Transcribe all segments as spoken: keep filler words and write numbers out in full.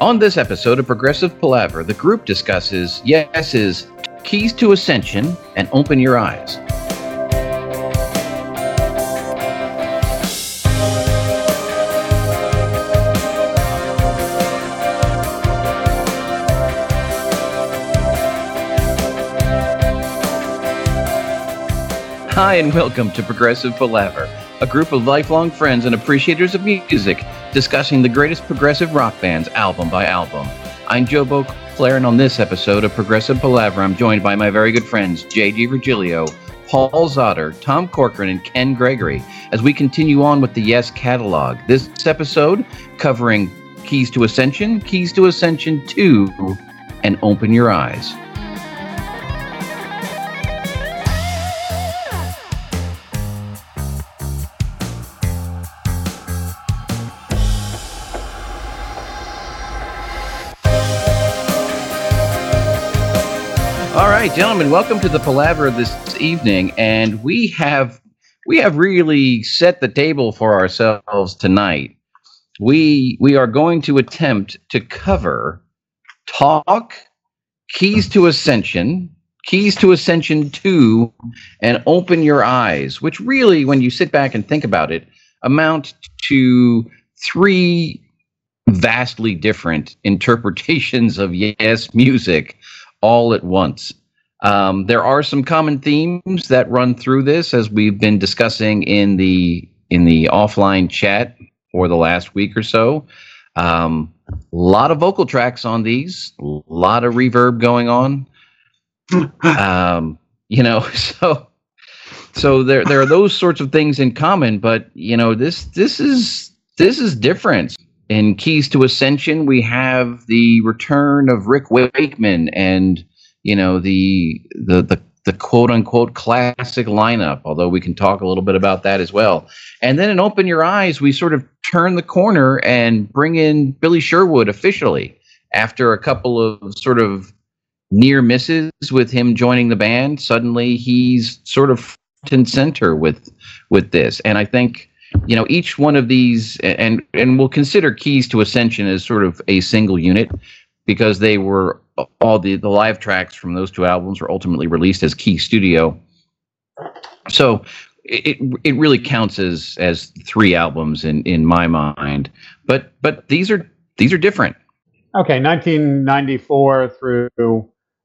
On this episode of Progressive Palaver, the group discusses Yes's Keys to Ascension and Open Your Eyes. Hi, and welcome to Progressive Palaver, a group of lifelong friends and appreciators of music discussing the greatest progressive rock bands album by album. I'm Joe Bo-Flair, and on this episode of Progressive Palaver, I'm joined by my very good friends J G. Virgilio, Paul Zotter, Tom Corcoran, and Ken Gregory as we continue on with the Yes catalog. This episode covering Keys to Ascension, Keys to Ascension two, and Open Your Eyes. All right, gentlemen, welcome to the Palaver this evening, and we have we have really set the table for ourselves tonight. We we are going to attempt to cover Talk, Keys to Ascension, Keys to Ascension two, and Open Your Eyes, which really, when you sit back and think about it, amount to three vastly different interpretations of Yes music all at once. Um, there are some common themes that run through this, as we've been discussing in the in the offline chat for the last week or so. A um, lot of vocal tracks on these, a lot of reverb going on. Um, you know, so so there there are those sorts of things in common, but you know, this this is this is different. In Keys to Ascension, we have the return of Rick Wakeman and, you know, the, the the the quote-unquote classic lineup, although we can talk a little bit about that as well. And then in Open Your Eyes, we sort of turn the corner and bring in Billy Sherwood officially after a couple of sort of near misses with him joining the band. Suddenly, he's sort of front and center with, with this. And I think, you know, each one of these, and and we'll consider Keys to Ascension as sort of a single unit, because they were all the, the live tracks from those two albums were ultimately released as Key Studio. So it it really counts as as three albums in, in my mind. But but these are these are different. Okay, nineteen ninety-four through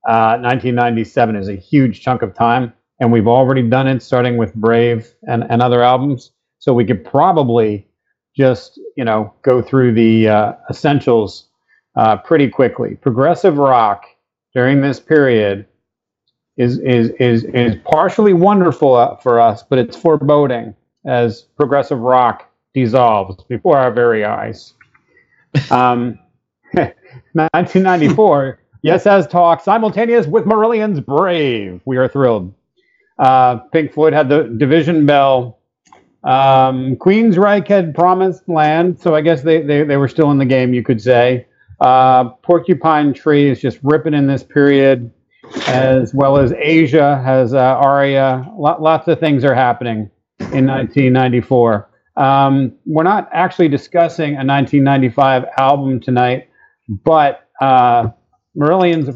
uh, nineteen ninety-seven is a huge chunk of time, and we've already done it, starting with Brave and, and other albums. So we could probably just, you know, go through the uh, essentials uh, pretty quickly. Progressive rock during this period is is is is partially wonderful for us, but it's foreboding as progressive rock dissolves before our very eyes. Um, nineteen ninety-four, Yes as Talk, simultaneous with Marillion's Brave. We are thrilled. Uh, Pink Floyd had the Division Bell. Um, Queensrÿche had Promised Land, so I guess they, they, they were still in the game, you could say. Uh, Porcupine Tree is just ripping in this period, as well as Asia has uh, Aria. Lot, lots of things are happening in nineteen ninety-four. Um, we're not actually discussing a nineteen ninety-five album tonight, but uh, Marillion's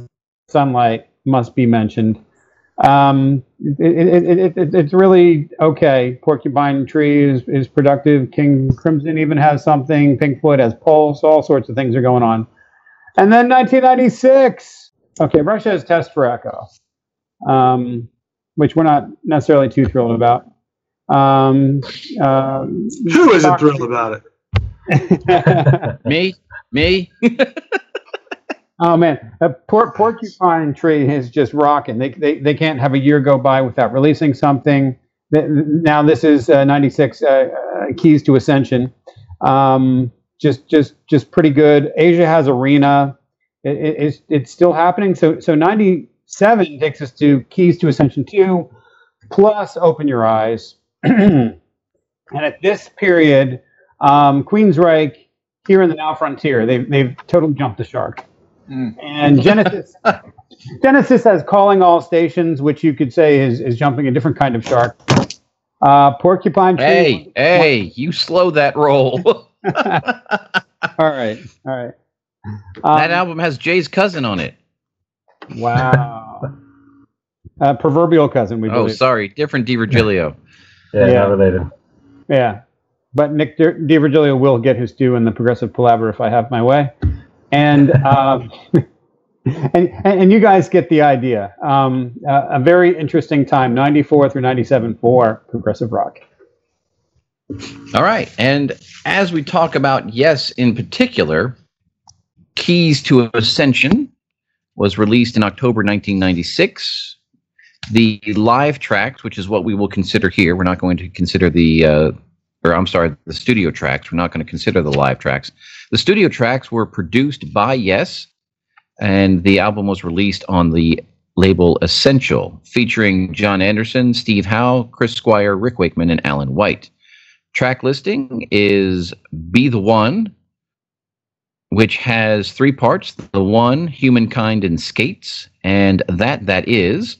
Sunlight must be mentioned. Um, it, it, it, it, it's really okay. Porcupine Tree is, is productive. King Crimson even has something. Pink Floyd has Pulse. All sorts of things are going on. And then nineteen ninety-six. Okay, Rush has Test for Echo, um, which we're not necessarily too thrilled about. Um, uh, Who isn't thrilled about it? Me? Me? Oh man, a por- Porcupine Tree is just rocking. They they they can't have a year go by without releasing something. Now this is uh, ninety-six, uh, uh, Keys to Ascension, um, just just just pretty good. Asia has Arena. It, it, it's it's still happening. So so ninety-seven takes us to Keys to Ascension two, plus Open Your Eyes, and at this period, um, Queensrÿche here in the Now Frontier. They've they've totally jumped the shark. Mm. And Genesis Genesis has Calling All Stations, which you could say is, is jumping a different kind of shark. Uh, Porcupine Tree. Hey, hey, you slow that roll. all right, all right. Um, that album has Jay's cousin on it. Wow. uh, proverbial cousin. We oh, believe. Sorry. Different D. Virgilio. Yeah, yeah, not related. Yeah. But Nick D. Virgilio will get his due in the Progressive Palaver if I have my way. And um, and, and you guys get the idea. Um, uh, a very interesting time, ninety-four through ninety-seven for progressive rock. All right. And as we talk about Yes in particular, Keys to Ascension was released in October nineteen ninety-six. The live tracks, which is what we will consider here, we're not going to consider the, uh, or I'm sorry, the studio tracks. We're not going to consider the live tracks. The studio tracks were produced by Yes, and the album was released on the label Essential, featuring Jon Anderson, Steve Howe, Chris Squire, Rick Wakeman, and Alan White. Track listing is Be the One, which has three parts: The One, Humankind, and Skates, and That That Is,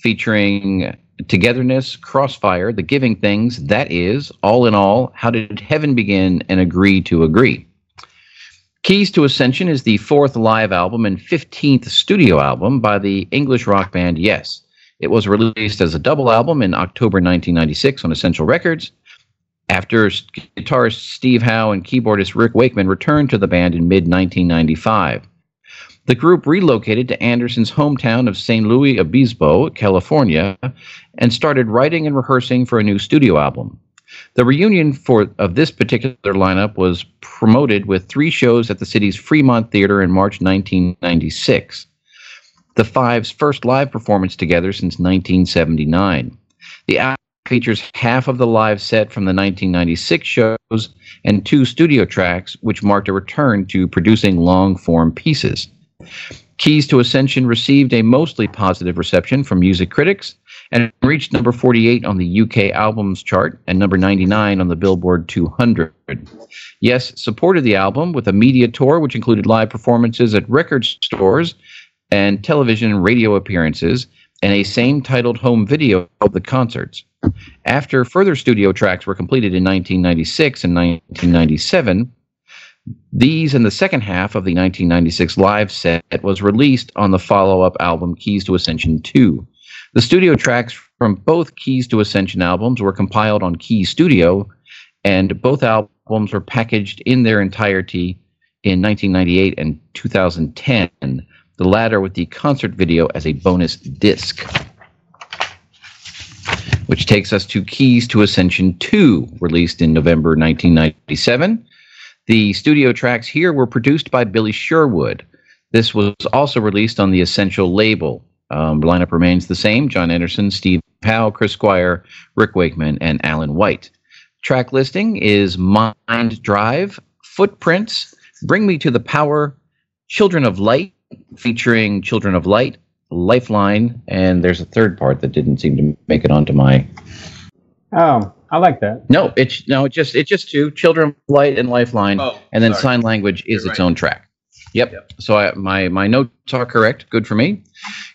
featuring Togetherness, Crossfire, The Giving Things, That Is, All in All, How Did Heaven Begin, and Agree to Agree. Keys to Ascension is the fourth live album and fifteenth studio album by the English rock band Yes. It was released as a double album in October nineteen ninety-six on Essential Records, after guitarist Steve Howe and keyboardist Rick Wakeman returned to the band in mid nineteen ninety-five. The group relocated to Anderson's hometown of Saint Louis Obispo, California, and started writing and rehearsing for a new studio album. The reunion for of this particular lineup was promoted with three shows at the city's Fremont Theater in March nineteen ninety-six, the Five's first live performance together since nineteen seventy-nine. The album features half of the live set from the nineteen ninety-six shows and two studio tracks, which marked a return to producing long-form pieces. Keys to Ascension received a mostly positive reception from music critics and reached number forty-eight on the U K albums chart and number ninety-nine on the Billboard two hundred. Yes supported the album with a media tour, which included live performances at record stores and television and radio appearances, and a same-titled home video of the concerts. After further studio tracks were completed in nineteen ninety-six and nineteen ninety-seven, these and the second half of the nineteen ninety-six live set was released on the follow-up album Keys to Ascension two. The studio tracks from both Keys to Ascension albums were compiled on Key Studio, and both albums were packaged in their entirety in nineteen ninety-eight and two thousand ten, the latter with the concert video as a bonus disc. Which takes us to Keys to Ascension two, released in November nineteen ninety-seven. The studio tracks here were produced by Billy Sherwood. This was also released on the Essential label. Um, the lineup remains the same: Jon Anderson, Steve Howe, Chris Squire, Rick Wakeman, and Alan White. Track listing is Mind Drive, Footprints, Bring Me to the Power, Children of Light, featuring Children of Light, Lifeline, and there's a third part that didn't seem to make it onto my... Oh, I like that. No, it's no, it just it's just two, Children of Light and Lifeline, oh, and then sorry. Sign Language is You're its right. own track. Yep. yep. So I, my my notes are correct. Good for me.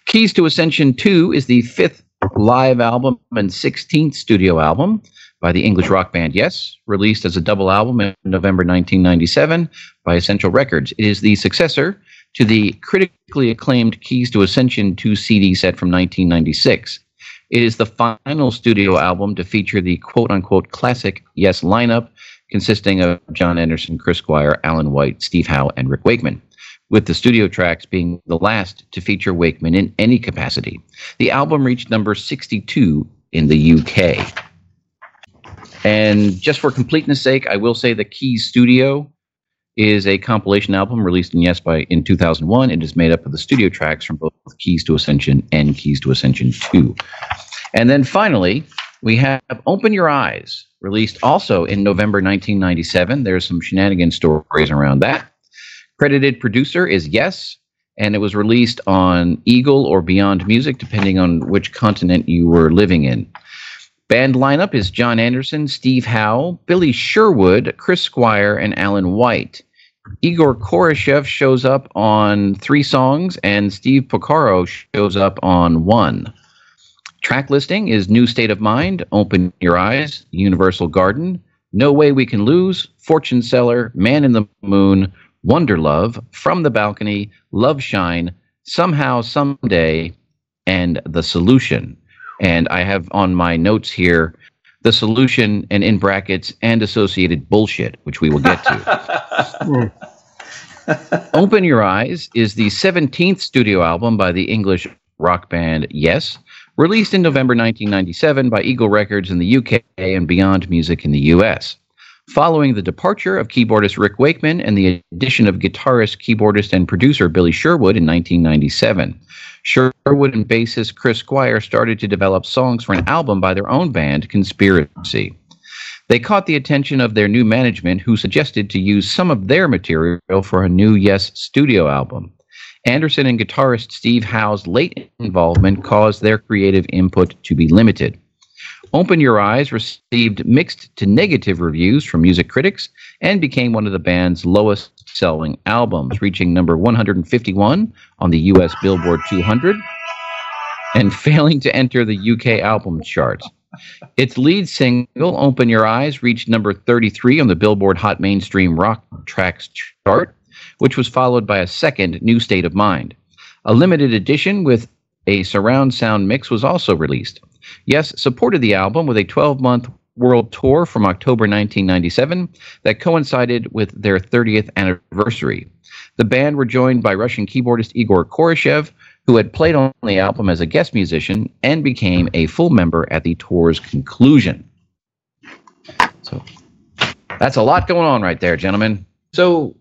Keys to Ascension two is the fifth live album and sixteenth studio album by the English rock band Yes, released as a double album in November nineteen ninety-seven by Essential Records. It is the successor to the critically acclaimed Keys to Ascension two C D set from nineteen ninety-six. It is the final studio album to feature the quote-unquote classic Yes lineup, consisting of Jon Anderson, Chris Squire, Alan White, Steve Howe, and Rick Wakeman, with the studio tracks being the last to feature Wakeman in any capacity. The album reached number sixty-two in the U K. And just for completeness sake, I will say the Keys Studio is a compilation album released in Yes by in two thousand one. It is made up of the studio tracks from both Keys to Ascension and Keys to Ascension two. And then finally, we have Open Your Eyes, released also in November nineteen ninety-seven. There's some shenanigan stories around that. Credited producer is Yes, and it was released on Eagle or Beyond Music, depending on which continent you were living in. Band lineup is Jon Anderson, Steve Howe, Billy Sherwood, Chris Squire, and Alan White. Igor Khoroshev shows up on three songs, and Steve Porcaro shows up on one. Track listing is New State of Mind, Open Your Eyes, Universal Garden, No Way We Can Lose, Fortune Seller, Man in the Moon, Wonderlove, From the Balcony, Love Shine, Somehow, Someday, and The Solution. And I have on my notes here, The Solution, and in brackets, and associated bullshit, which we will get to. Open Your Eyes is the seventeenth studio album by the English rock band Yes, released in November nineteen ninety-seven by Eagle Records in the U K and Beyond Music in the U S. Following the departure of keyboardist Rick Wakeman and the addition of guitarist, keyboardist, and producer Billy Sherwood in nineteen ninety-seven, Sherwood and bassist Chris Squire started to develop songs for an album by their own band, Conspiracy. They caught the attention of their new management, who suggested to use some of their material for a new Yes studio album. Anderson and guitarist Steve Howe's late involvement caused their creative input to be limited. Open Your Eyes received mixed to negative reviews from music critics and became one of the band's lowest-selling albums, reaching number one hundred fifty-one on the U S Billboard two hundred and failing to enter the U K album chart. Its lead single, Open Your Eyes, reached number thirty-three on the Billboard Hot Mainstream Rock Tracks chart, which was followed by a second, New State of Mind. A limited edition with a surround sound mix was also released. Yes supported the album with a twelve-month world tour from October nineteen ninety-seven that coincided with their thirtieth anniversary. The band were joined by Russian keyboardist Igor Khoroshev, who had played on the album as a guest musician and became a full member at the tour's conclusion. So that's a lot going on right there, gentlemen. So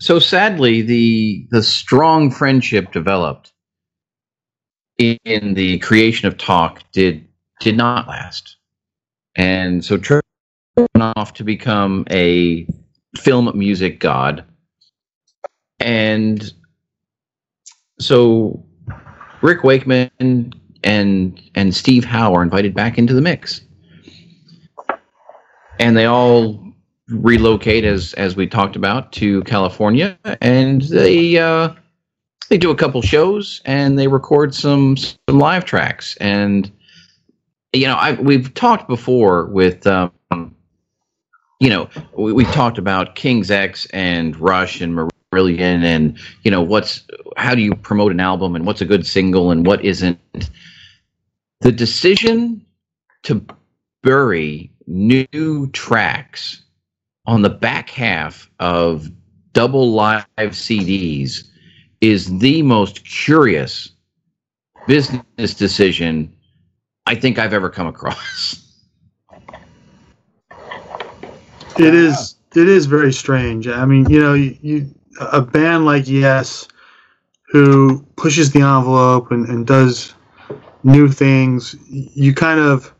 so sadly, the the strong friendship developed in the creation of Talk did did not last, and so Trevor went off to become a film music god, and so Rick Wakeman and and Steve Howe are invited back into the mix, and they all relocate, as as we talked about, to California, and they. Uh, They do a couple shows and they record some, some live tracks. And, you know, I, we've talked before with, um, you know, we, we talked about King's X and Rush and Marillion and, you know, what's, how do you promote an album and what's a good single and what isn't. The decision to bury new tracks on the back half of double live C Ds is the most curious business decision I think I've ever come across. It is it is very strange. I mean, you know, you, you a band like Yes, who pushes the envelope and, and does new things, you kind of,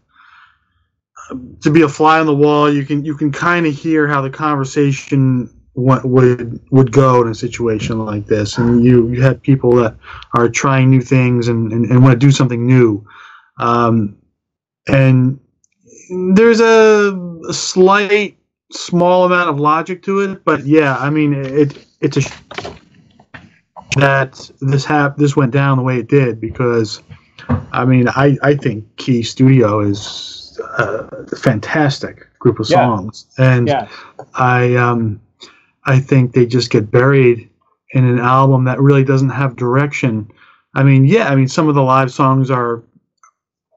to be a fly on the wall, you can you can kind of hear how the conversation What would would go in a situation like this, and you, you had people that are trying new things and, and, and want to do something new, um, and there's a, a slight small amount of logic to it, but yeah, I mean it it's a sh- that this hap- this went down the way it did, because I mean I I think Key Studio is a fantastic group of songs, yeah. and yeah. I um. I think they just get buried in an album that really doesn't have direction. I mean, yeah, I mean, some of the live songs are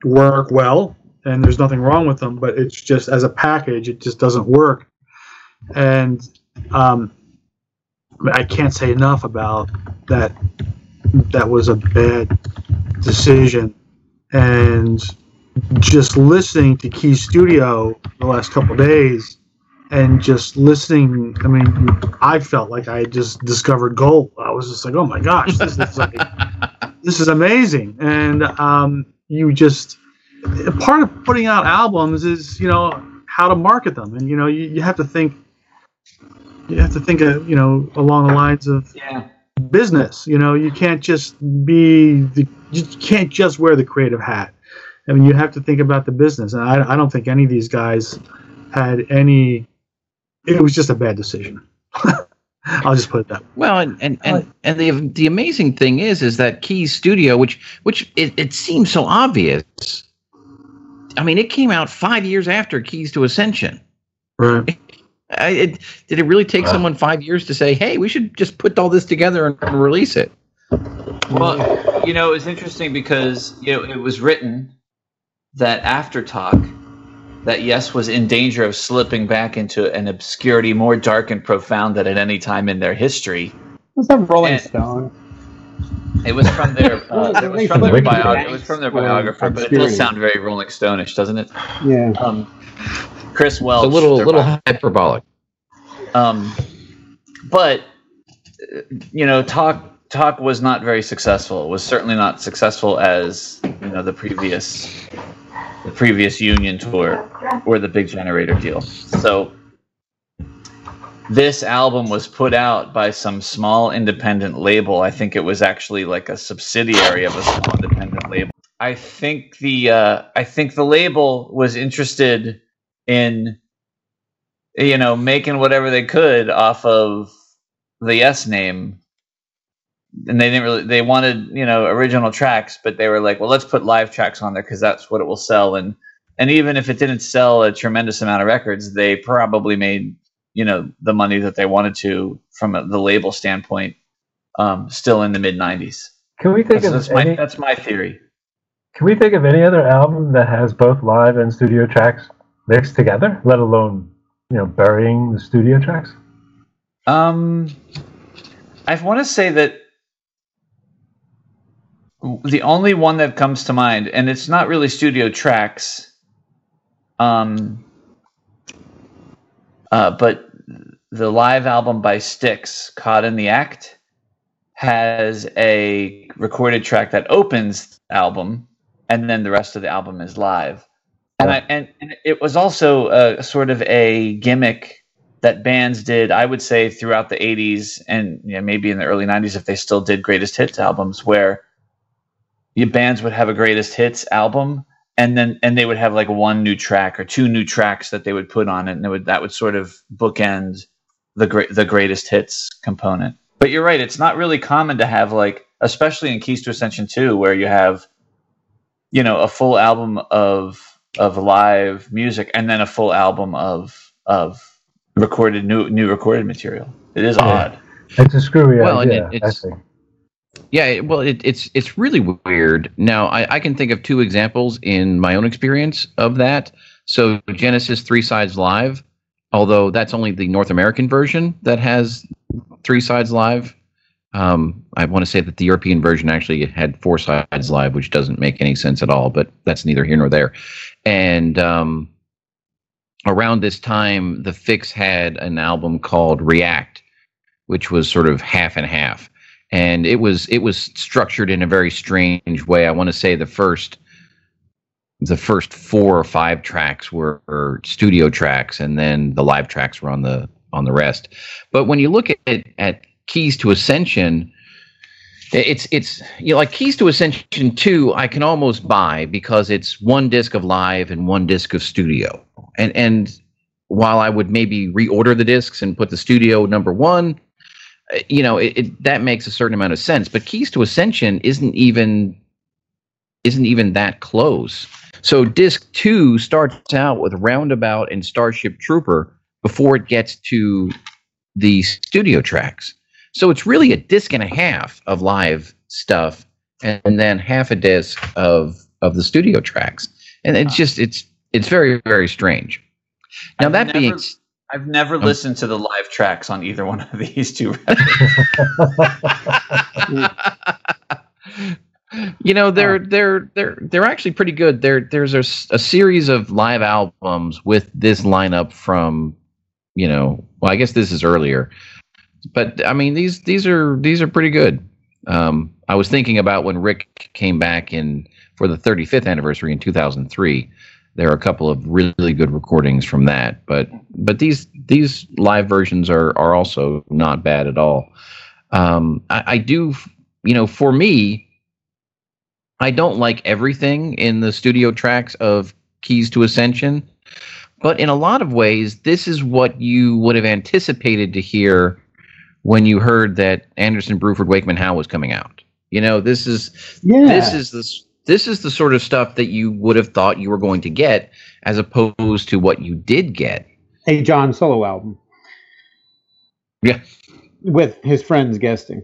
work well, and there's nothing wrong with them, but it's just as a package, it just doesn't work. And um, I can't say enough about that. That was a bad decision. And just listening to Key Studio the last couple of days, and just listening, I mean, I felt like I just discovered gold. I was just like, oh my gosh, this is like, this is amazing. And um, you just, part of putting out albums is, you know, how to market them. And, you know, you, you have to think, you have to think, of, you know, along the lines of yeah. business. You know, you can't just be, the, you can't just wear the creative hat. I mean, you have to think about the business. And I, I don't think any of these guys had any. It was just a bad decision. I'll just put it that way. Well, and and, and, and the, the amazing thing is, is that Keys Studio, which which it, it seems so obvious. I mean, it came out five years after Keys to Ascension. Right. It I, it, did it really take wow. someone five years to say, hey, we should just put all this together and, and release it? Well, you know, it's interesting because, you know, it was written that after Talk, that Yes was in danger of slipping back into an obscurity more dark and profound than at any time in their history. Was that Rolling and Stone? It was from their, uh, it was from their, bio- it was from their biographer, but it does sound very Rolling Stone-ish, doesn't it? Yeah. Um, Chris Welch. It's a little, little bio- hyperbolic. Um, but, you know, Talk... Talk was not very successful. It was certainly not successful as, you know, the previous the previous Union tour or the Big Generator deal. So this album was put out by some small independent label. I think it was actually like a subsidiary of a small independent label. I think the uh, I think the label was interested in, you know, making whatever they could off of the Yes name. And they didn't really, they wanted, you know, original tracks, but they were like, well, let's put live tracks on there because that's what it will sell. And, and even if it didn't sell a tremendous amount of records, they probably made, you know, the money that they wanted to from a, the label standpoint, um, still in the mid nineties. Can we think that's, of that's any, my, that's my theory. Can we think of any other album that has both live and studio tracks mixed together, let alone, you know, burying the studio tracks? Um, I want to say that the only one that comes to mind, and it's not really studio tracks, um, uh, but the live album by Styx, Caught in the Act, has a recorded track that opens the album, and then the rest of the album is live. And, I, and, and it was also a, sort of a gimmick that bands did, I would say, throughout the eighties and, you know, maybe in the early nineties if they still did greatest hits albums, where your bands would have a greatest hits album, and then and they would have like one new track or two new tracks that they would put on it, and it would, that would sort of bookend the great the greatest hits component. But you're right; it's not really common to have, like, especially in Keys to Ascension two, where you have, you know, a full album of of live music and then a full album of of recorded new new recorded material. It is odd. It's a screwy well, idea. It, it's, I think. Yeah, well, it, it's it's really weird. Now, I, I can think of two examples in my own experience of that. So Genesis Three Sides Live, although that's only the North American version that has Three Sides Live. Um, I want to say that the European version actually had Four Sides Live, which doesn't make any sense at all, but that's neither here nor there. And um, around this time, The Fix had an album called React, which was sort of half and half. And it was it was structured in a very strange way. I want to say the first the first four or five tracks were, were studio tracks, and then the live tracks were on the on the rest. But when you look at at Keys to Ascension, it's it's you know, like Keys to Ascension two, I can almost buy, because it's one disc of live and one disc of studio. And and while I would maybe reorder the discs and put the studio number one, you know, it, it, that makes a certain amount of sense. But Keys to Ascension isn't even isn't even that close. So disc two starts out with Roundabout and Starship Trooper before it gets to the studio tracks. So it's really a disc and a half of live stuff, and, and then half a disc of of the studio tracks. And it's just it's it's very, very strange. Now I've that never- being I've never listened to the live tracks on either one of these two records. You know, they're they're they're they're actually pretty good. There there's a, a series of live albums with this lineup from, you know, well, I guess this is earlier, but I mean these these are these are pretty good. Um, I was thinking about when Rick came back in for the thirty-fifth anniversary in two thousand three. There are a couple of really good recordings from that, but but these these live versions are are also not bad at all. Um, I, I do, you know, for me, I don't like everything in the studio tracks of Keys to Ascension, but in a lot of ways, this is what you would have anticipated to hear when you heard that Anderson Bruford Wakeman Howe was coming out. You know, this is yeah. this is the. This is the sort of stuff that you would have thought you were going to get, as opposed to what you did get. a Jon solo album. Yeah. With his friends guesting.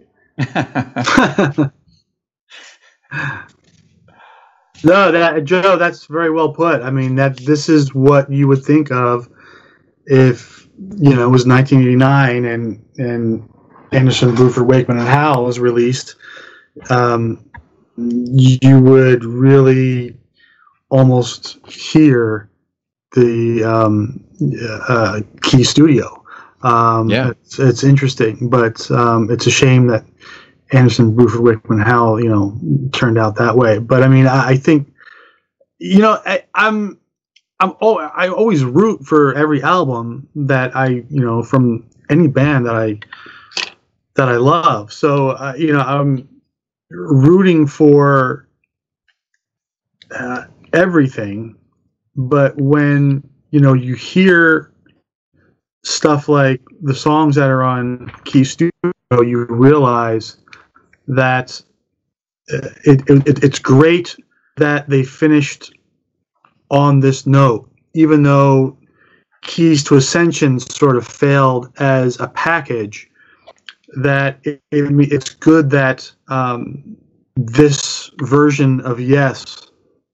No, that, Joe, that's very well put. I mean, that this is what you would think of if, you know, it was nineteen eighty-nine and and Anderson, Bruford, Wakeman, and Howe was released. Um, you would really almost hear the um, uh, Key Studio. Um, yeah, it's, it's interesting, but um, it's a shame that Anderson, Bruford, Wakeman, Howe, you know, turned out that way. But I mean, I, I think, you know, I, I'm, I'm, oh, I always root for every album that I, you know, from any band that I, that I love. So uh, you know, I'm rooting for uh, everything. But when you know you hear stuff like the songs that are on Key Studio, you realize that it, it, it's great that they finished on this note, even though Keys to Ascension sort of failed as a package. That it, it, it's good that um, this version of Yes,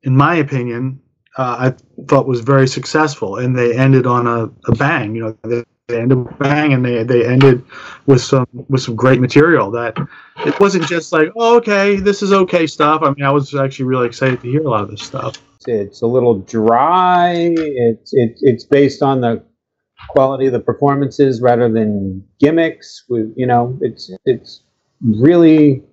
in my opinion, uh, I thought was very successful, and they ended on a, a bang. You know, they, they ended with a bang, and they they ended with some with some great material. That it wasn't just like, oh, okay, this is okay stuff. I mean, I was actually really excited to hear a lot of this stuff. It's a little dry. It's it, it's based on the quality of the performances rather than gimmicks. With, you know, it's it's really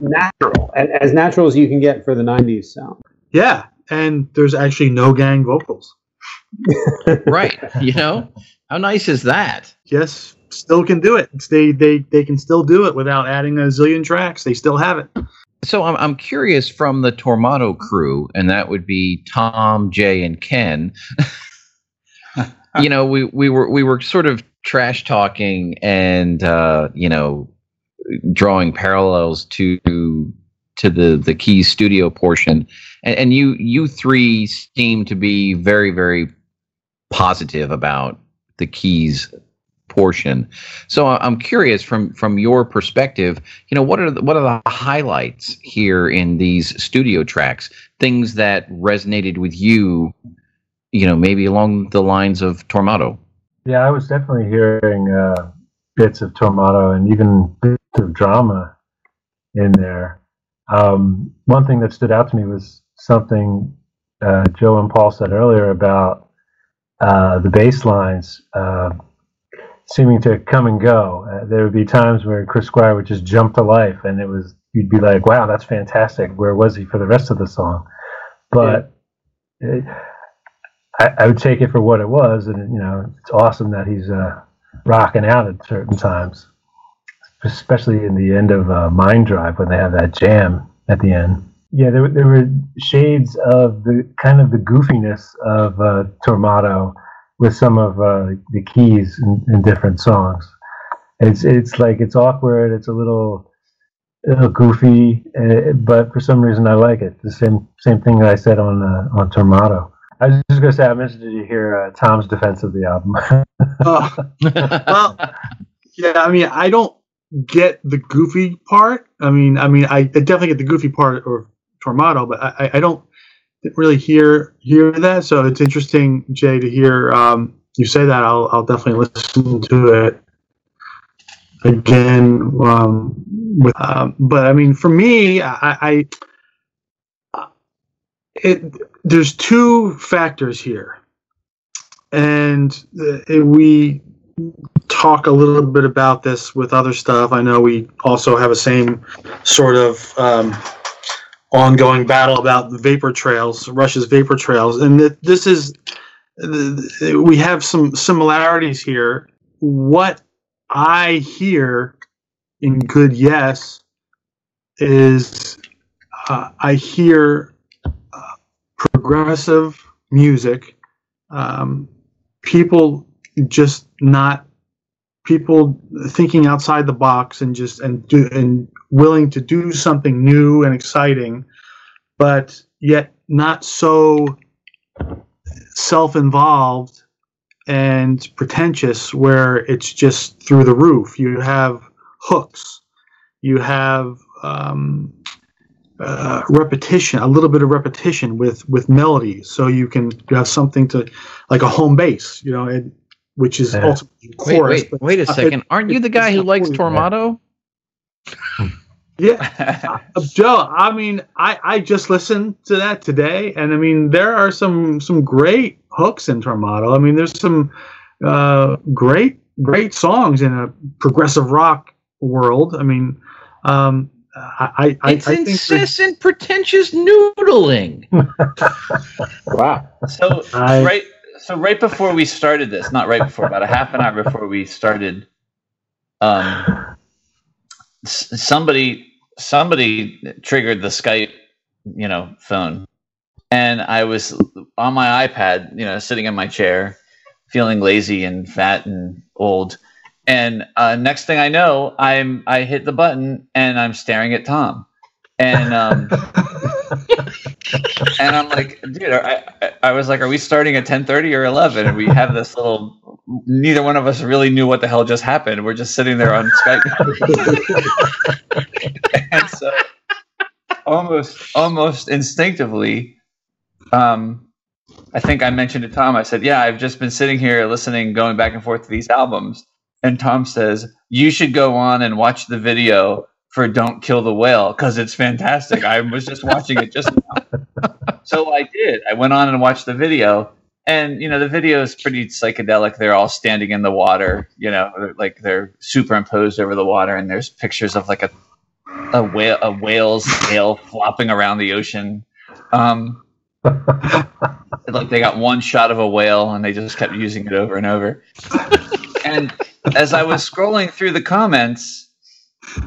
natural, as natural as you can get for the nineties sound. Yeah, and there's actually no gang vocals. Right. You know, how nice is that? Yes, still can do it. It's, they they they can still do it without adding a zillion tracks. They still have it. So I'm I'm curious from the Tormato crew, and that would be Tom, Jay, and Ken. You know, we, we were we were sort of trash talking and uh, you know, drawing parallels to to the the Key Studio portion, and, and you you three seem to be very very positive about the Keys portion. So I'm curious from from your perspective, you know, what are the, what are the highlights here in these studio tracks? Things that resonated with you. You know, maybe along the lines of Tormato. Yeah, I was definitely hearing uh, bits of Tormato and even bits of drama in there. Um, one thing that stood out to me was something uh, Joe and Paul said earlier about uh, the bass lines uh, seeming to come and go. Uh, there would be times where Chris Squire would just jump to life, and it was you'd be like, "Wow, that's fantastic! Where was he for the rest of the song?" But yeah. it, I would take it for what it was, and you know it's awesome that he's uh, rocking out at certain times, especially in the end of uh, Mind Drive when they have that jam at the end. Yeah, there, there were shades of the kind of the goofiness of uh, Tormato with some of uh, the keys in, in different songs. It's it's like it's awkward, it's a little, a little goofy, uh, but for some reason I like it. The same same thing that I said on uh, on Tormato. I was just going to say, I missed you hear uh, Tom's defense of the album. Oh. Well, yeah, I mean, I don't get the goofy part. I mean, I mean, I definitely get the goofy part of Tormato, but I, I don't really hear hear that. So it's interesting, Jay, to hear um, you say that. I'll I'll definitely listen to it again. Um, with, um, but I mean, for me, I, I it. There's two factors here, and uh, we talk a little bit about this with other stuff. I know we also have a same sort of um, ongoing battle about the vapor trails, Rush's vapor trails, and th- this is th- we have some similarities here. What I hear in Good Yes is uh, I hear progressive music, um, people just not people thinking outside the box and just and do and willing to do something new and exciting, but yet not so self-involved and pretentious where it's just through the roof. You have hooks. You have um, uh, repetition, a little bit of repetition with, with melodies. So you can have something to, like a home bass, you know, and, which is yeah. ultimately chorus. Wait, wait, wait a second. It, Aren't it, you the guy who likes Tormato? Yeah, Joe. I mean, I, I just listened to that today, and I mean, there are some some great hooks in Tormato. I mean, there's some uh, great great songs in a progressive rock world. I mean, um, I, I it's I think incessant pretentious noodling. Wow. So I, right, so right before we started this, not right before, about a half an hour before we started, um, s somebody. Somebody triggered the Skype, you know, phone, and I was on my iPad, you know, sitting in my chair, feeling lazy and fat and old. And uh, next thing I know, I'm I hit the button and I'm staring at Tom, and um, and I'm like, dude, I I was like, are we starting at ten thirty or eleven? And we have this little. Neither one of us really knew what the hell just happened. We're just sitting there on Skype. And so almost almost instinctively, um, I think I mentioned to Tom, I said, yeah, I've just been sitting here listening, going back and forth to these albums. And Tom says, you should go on and watch the video for Don't Kill the Whale because it's fantastic. I was just watching it just now. So I did. I went on and watched the video. And, you know, the video is pretty psychedelic. They're all standing in the water, you know, like they're superimposed over the water. And there's pictures of like a A whale, a whale's tail flopping around the ocean. Um, like they got one shot of a whale, and they just kept using it over and over. And as I was scrolling through the comments,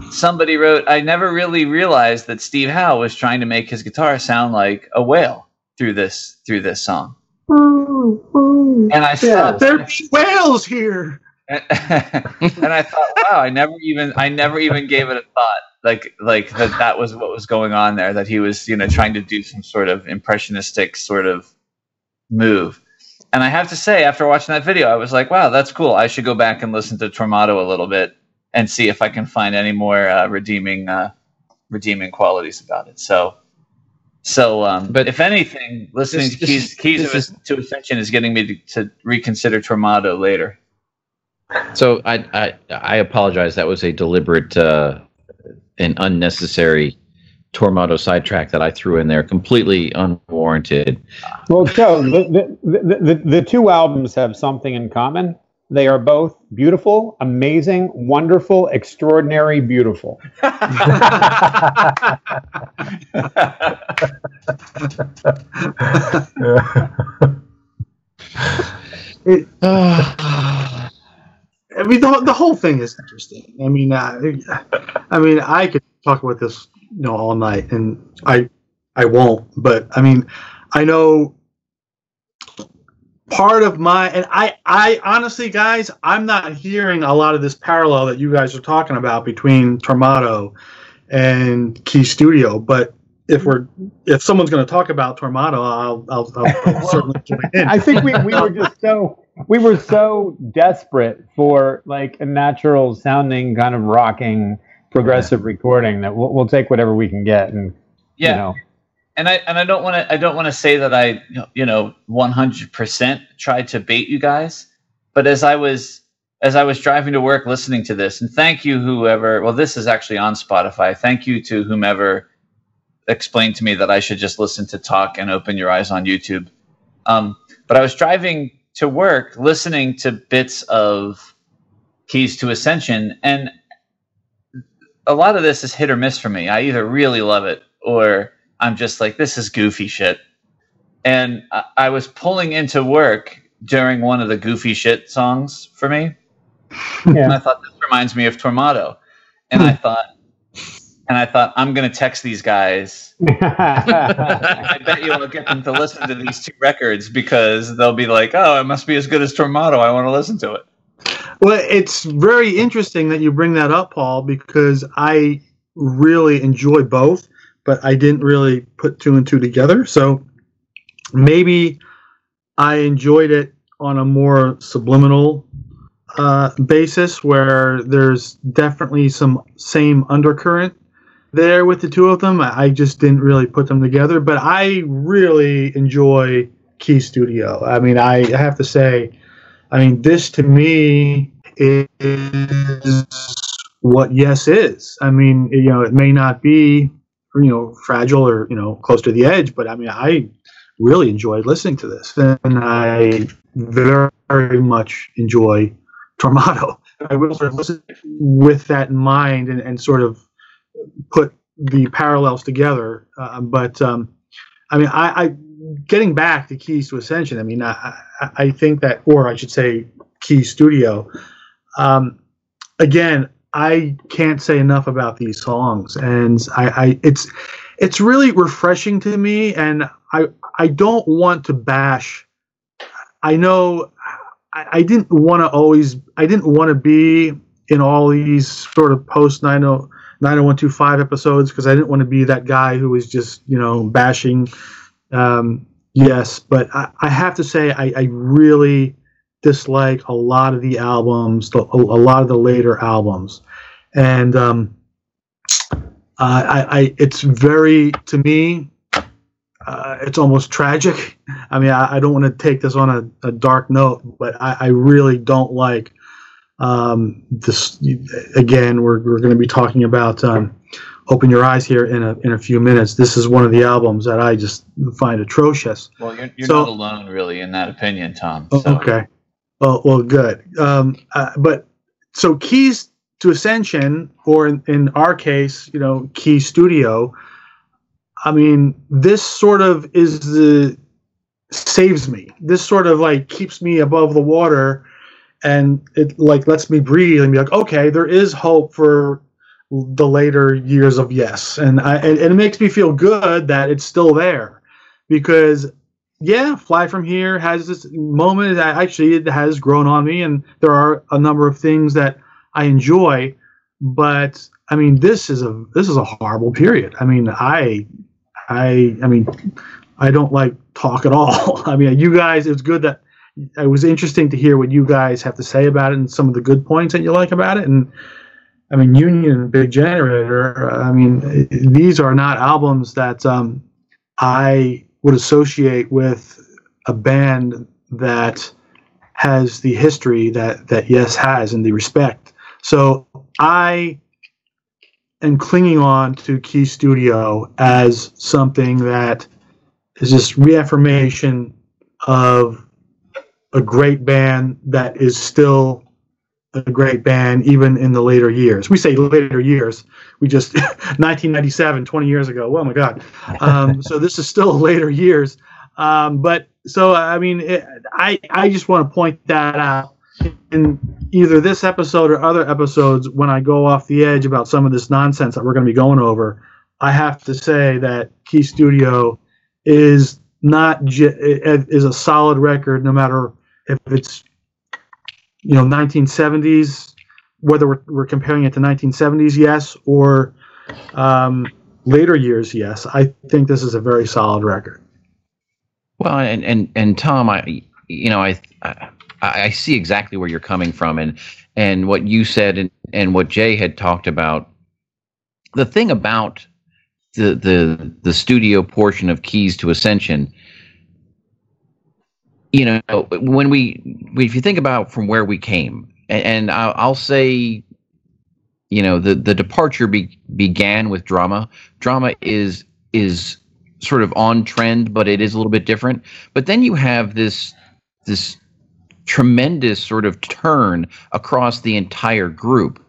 somebody wrote, "I never really realized that Steve Howe was trying to make his guitar sound like a whale through this through this song." Ooh, ooh, and I thought, "There be whales here." And I thought, "Wow, I never even I never even gave it a thought." Like, like that, that was what was going on there, that he was, you know, trying to do some sort of impressionistic sort of move. And I have to say, after watching that video, I was like, wow, that's cool. I should go back and listen to Tormato a little bit and see if I can find any more uh, redeeming, uh, redeeming qualities about it. So, so, um, but if anything, listening this, to Keys, this, Keys this of, is, to Ascension is getting me to, to reconsider Tormato later. So I, I, I apologize. That was a deliberate, uh, an unnecessary Tormato sidetrack that I threw in there, completely unwarranted. Well, Joe, the, the, the, the two albums have something in common. They are both beautiful, amazing, wonderful, extraordinary, beautiful. it, uh, I mean, the, the whole thing is interesting. I mean, uh, I mean, I could talk about this, you know, all night, and I, I won't. But I mean, I know part of my, and I, I honestly, guys, I'm not hearing a lot of this parallel that you guys are talking about between Tormato and Key Studio. But if we're, if someone's going to talk about Tormato, I'll, I'll, I'll, I'll certainly join in. I think we we were just so. We were so desperate for like a natural sounding kind of rocking progressive yeah. recording that we'll, we'll take whatever we can get. And yeah, you know. and I and I don't want to I don't want to say that I you know one hundred percent tried to bait you guys, but as I was as I was driving to work listening to this, and thank you whoever. Well, this is actually on Spotify. Thank you to whomever explained to me that I should just listen to Talk and Open Your Eyes on YouTube. Um, but I was driving to work listening to bits of Keys to Ascension, and a lot of this is hit or miss for me. I either really love it or I'm just like, this is goofy shit. And I, I was pulling into work during one of the goofy shit songs for me. Yeah. And I thought, this reminds me of Tormato. And I thought, And I thought, I'm going to text these guys. I bet you I'll get them to listen to these two records because they'll be like, oh, it must be as good as Tormato. I want to listen to it. Well, it's very interesting that you bring that up, Paul, because I really enjoy both, but I didn't really put two and two together. So maybe I enjoyed it on a more subliminal uh, basis, where there's definitely some same undercurrent there with the two of them. I just didn't really put them together, but I really enjoy Key Studio. I mean, I have to say, I mean, this to me is what Yes is. I mean, you know, it may not be, you know, fragile or, you know, close to the edge, but I mean, I really enjoyed listening to this, and I very, very much enjoy Tormato. I will sort of listen with that in mind and, and sort of put the parallels together. Uh, but um, I mean, I, I getting back to Keys to Ascension. I mean, I, I think that, or I should say, Key Studio. Um, again, I can't say enough about these songs, and I, I it's it's really refreshing to me. And I I don't want to bash. I know I, I didn't want to always. I didn't want to be in all these sort of post nine oh one two five episodes, because I didn't want to be that guy who was just, you know, bashing. Um, yes, but I, I have to say I, I really dislike a lot of the albums, the, a lot of the later albums, and um, uh, I, I it's very, to me, uh, it's almost tragic. I mean, I, I don't want to take this on a, a dark note, but I, I really don't like. Um, this again, we're we're going to be talking about um, Open Your Eyes here in a in a few minutes. This is one of the albums that I just find atrocious. Well, you're, you're so, not alone, really, in that opinion, Tom. So. Okay. Well, well, good. Um, uh, but so Keys to Ascension, or in, in our case, you know, Key Studio. I mean, this sort of is the saves me. This sort of like keeps me above the water. And it like lets me breathe and be like, okay, there is hope for the later years of Yes, and I and, and it makes me feel good that it's still there, because yeah, Fly From Here has this moment that actually it has grown on me, and there are a number of things that I enjoy, but I mean, this is a this is a horrible period. I mean, I I I mean, I don't like Talk at all. I mean, you guys, it's good that. It was interesting to hear what you guys have to say about it and some of the good points that you like about it. And I mean, Union, Big Generator, I mean, these are not albums that um, I would associate with a band that has the history that, that Yes has and the respect. So I am clinging on to Key Studio as something that is this reaffirmation of a great band that is still a great band, even in the later years. We say later years. We just nineteen ninety-seven, twenty years ago. Oh my God! Um, so this is still later years. Um, but so I mean, it, I I just want to point that out in either this episode or other episodes when I go off the edge about some of this nonsense that we're going to be going over. I have to say that Key Studio is not j- is a solid record, no matter. If it's, you know, nineteen seventies, whether we're, we're comparing it to nineteen seventies, Yes, or um, later years, Yes, I think this is a very solid record. Well, and and, and Tom, I, you know, I, I I see exactly where you're coming from, and and what you said, and, and what Jay had talked about. The thing about the the the studio portion of Keys to Ascension. You know, when we, we, if you think about from where we came, and, and I'll, I'll say, you know, the, the departure be, began with Drama. Drama is is sort of on trend, but it is a little bit different. But then you have this this tremendous sort of turn across the entire group.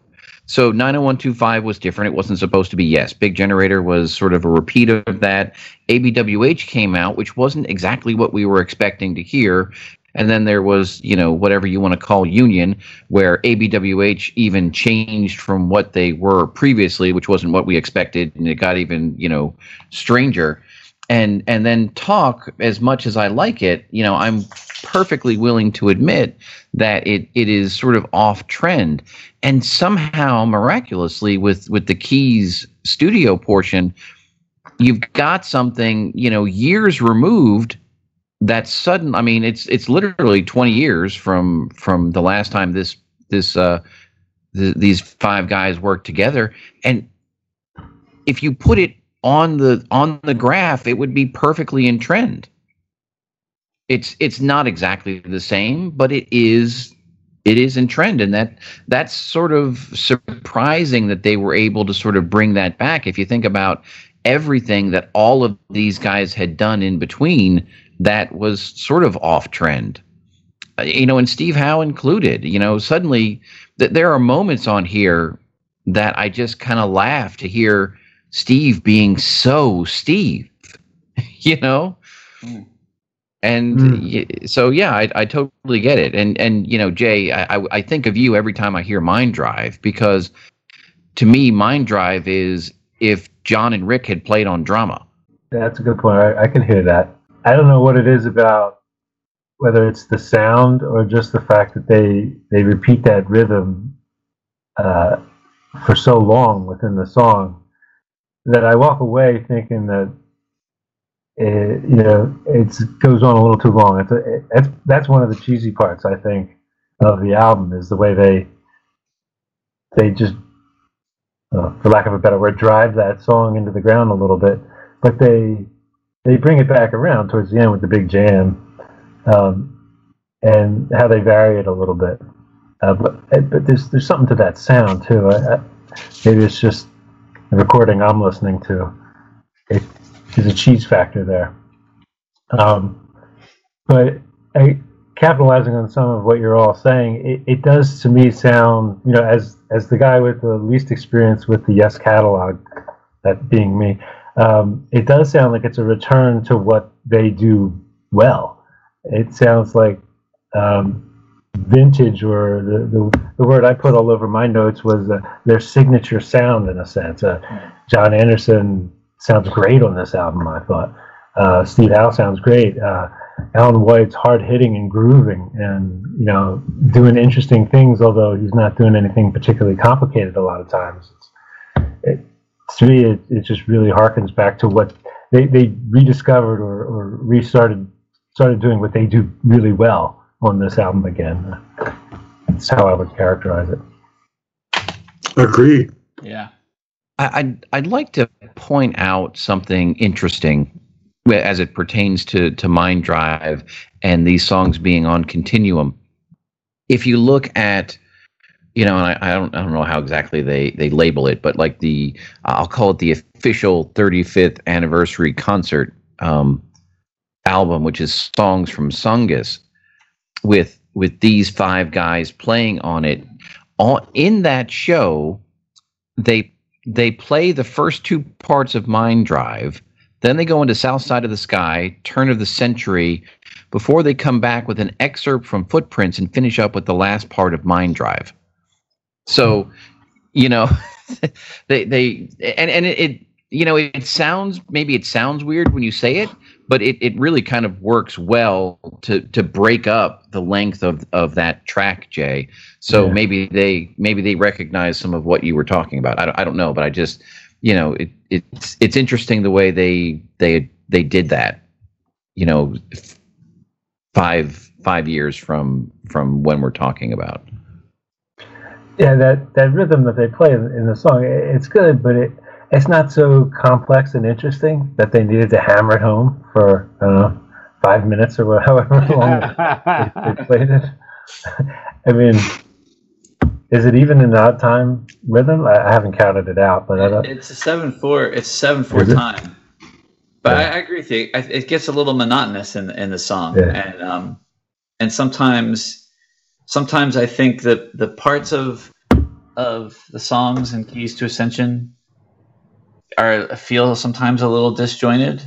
So nine oh one two five was different. It wasn't supposed to be Yes. Big Generator was sort of a repeat of that. A B W H came out, which wasn't exactly what we were expecting to hear. And then there was, you know, whatever you want to call Union, where A B W H even changed from what they were previously, which wasn't what we expected. And it got even, you know, stranger. And and then Talk, as much as I like it, you know, I'm perfectly willing to admit that it, it is sort of off trend. And somehow, miraculously, with, with the Keys Studio portion, you've got something, you know, years removed that sudden, I mean, it's it's literally twenty years from from the last time this this uh, th- these five guys worked together. And if you put it on the on the graph, it would be perfectly in trend. It's it's not exactly the same, but it is it is in trend, and that that's sort of surprising that they were able to sort of bring that back. If you think about everything that all of these guys had done in between, that was sort of off trend, you know, and Steve Howe included. You know, suddenly that there are moments on here that I just kind of laugh to hear Steve being so Steve, you know. Mm. And mm. so, yeah, I, I totally get it. And, and you know, Jay, I, I think of you every time I hear Mind Drive, because to me, Mind Drive is if John and Rick had played on Drama. That's a good point. I, I can hear that. I don't know what it is about, whether it's the sound or just the fact that they, they repeat that rhythm uh, for so long within the song, that I walk away thinking that, It, you know, it goes on a little too long. It's, a, it, it's that's one of the cheesy parts, I think, of the album, is the way they they just, uh, for lack of a better word, drive that song into the ground a little bit. But they they bring it back around towards the end with the big jam, um, and how they vary it a little bit. Uh, but but there's there's something to that sound too. I, I, maybe it's just the recording I'm listening to. It, There's a cheese factor there. Um, but I, capitalizing on some of what you're all saying, it, it does to me sound, you know, as as the guy with the least experience with the Yes catalog, that being me, um, it does sound like it's a return to what they do well. It sounds like um, vintage, or the, the, the word I put all over my notes was uh, their signature sound, in a sense. Uh, Jon Anderson sounds great on this album, I thought. Uh, Steve Howe sounds great. Uh, Alan White's hard-hitting and grooving and, you know, doing interesting things, although he's not doing anything particularly complicated a lot of times. It's, it, to me, it, it just really harkens back to what they, they rediscovered or, or restarted started doing what they do really well on this album again. That's how I would characterize it. Agreed. Yeah. I'd, I'd like to point out something interesting as it pertains to, to Mind Drive and these songs being on Continuum. If you look at, you know, and I, I don't I don't know how exactly they, they label it, but like the, I'll call it the official thirty-fifth anniversary concert um, album, which is Songs from Songus, with, with these five guys playing on it. All, in that show, they They play the first two parts of Mind Drive, then they go into South Side of the Sky, Turn of the Century, before they come back with an excerpt from Footprints and finish up with the last part of Mind Drive. So, you know, they they and, and it, it you know, it sounds maybe it sounds weird when you say it, but it, it really kind of works well to to break up the length of, of that track, Jay. So yeah. maybe they maybe they recognize some of what you were talking about. I don't, I don't know, but I just, you know, it, it's it's interesting the way they they they did that. You know, five five years from from when we're talking about. Yeah, that, that rhythm that they play in the song, it's good, but it. It's not so complex and interesting that they needed to hammer it home for I don't know, five minutes or however long they, they played it. I mean, is it even an odd time rhythm? I, I haven't counted it out, but I don't. It's a seven four. It's seven four is time. It? But yeah. I, I agree with you. I, it gets a little monotonous in in the song, yeah. and um, and sometimes, sometimes I think that the parts of of the songs and Keys to Ascension are feel sometimes a little disjointed,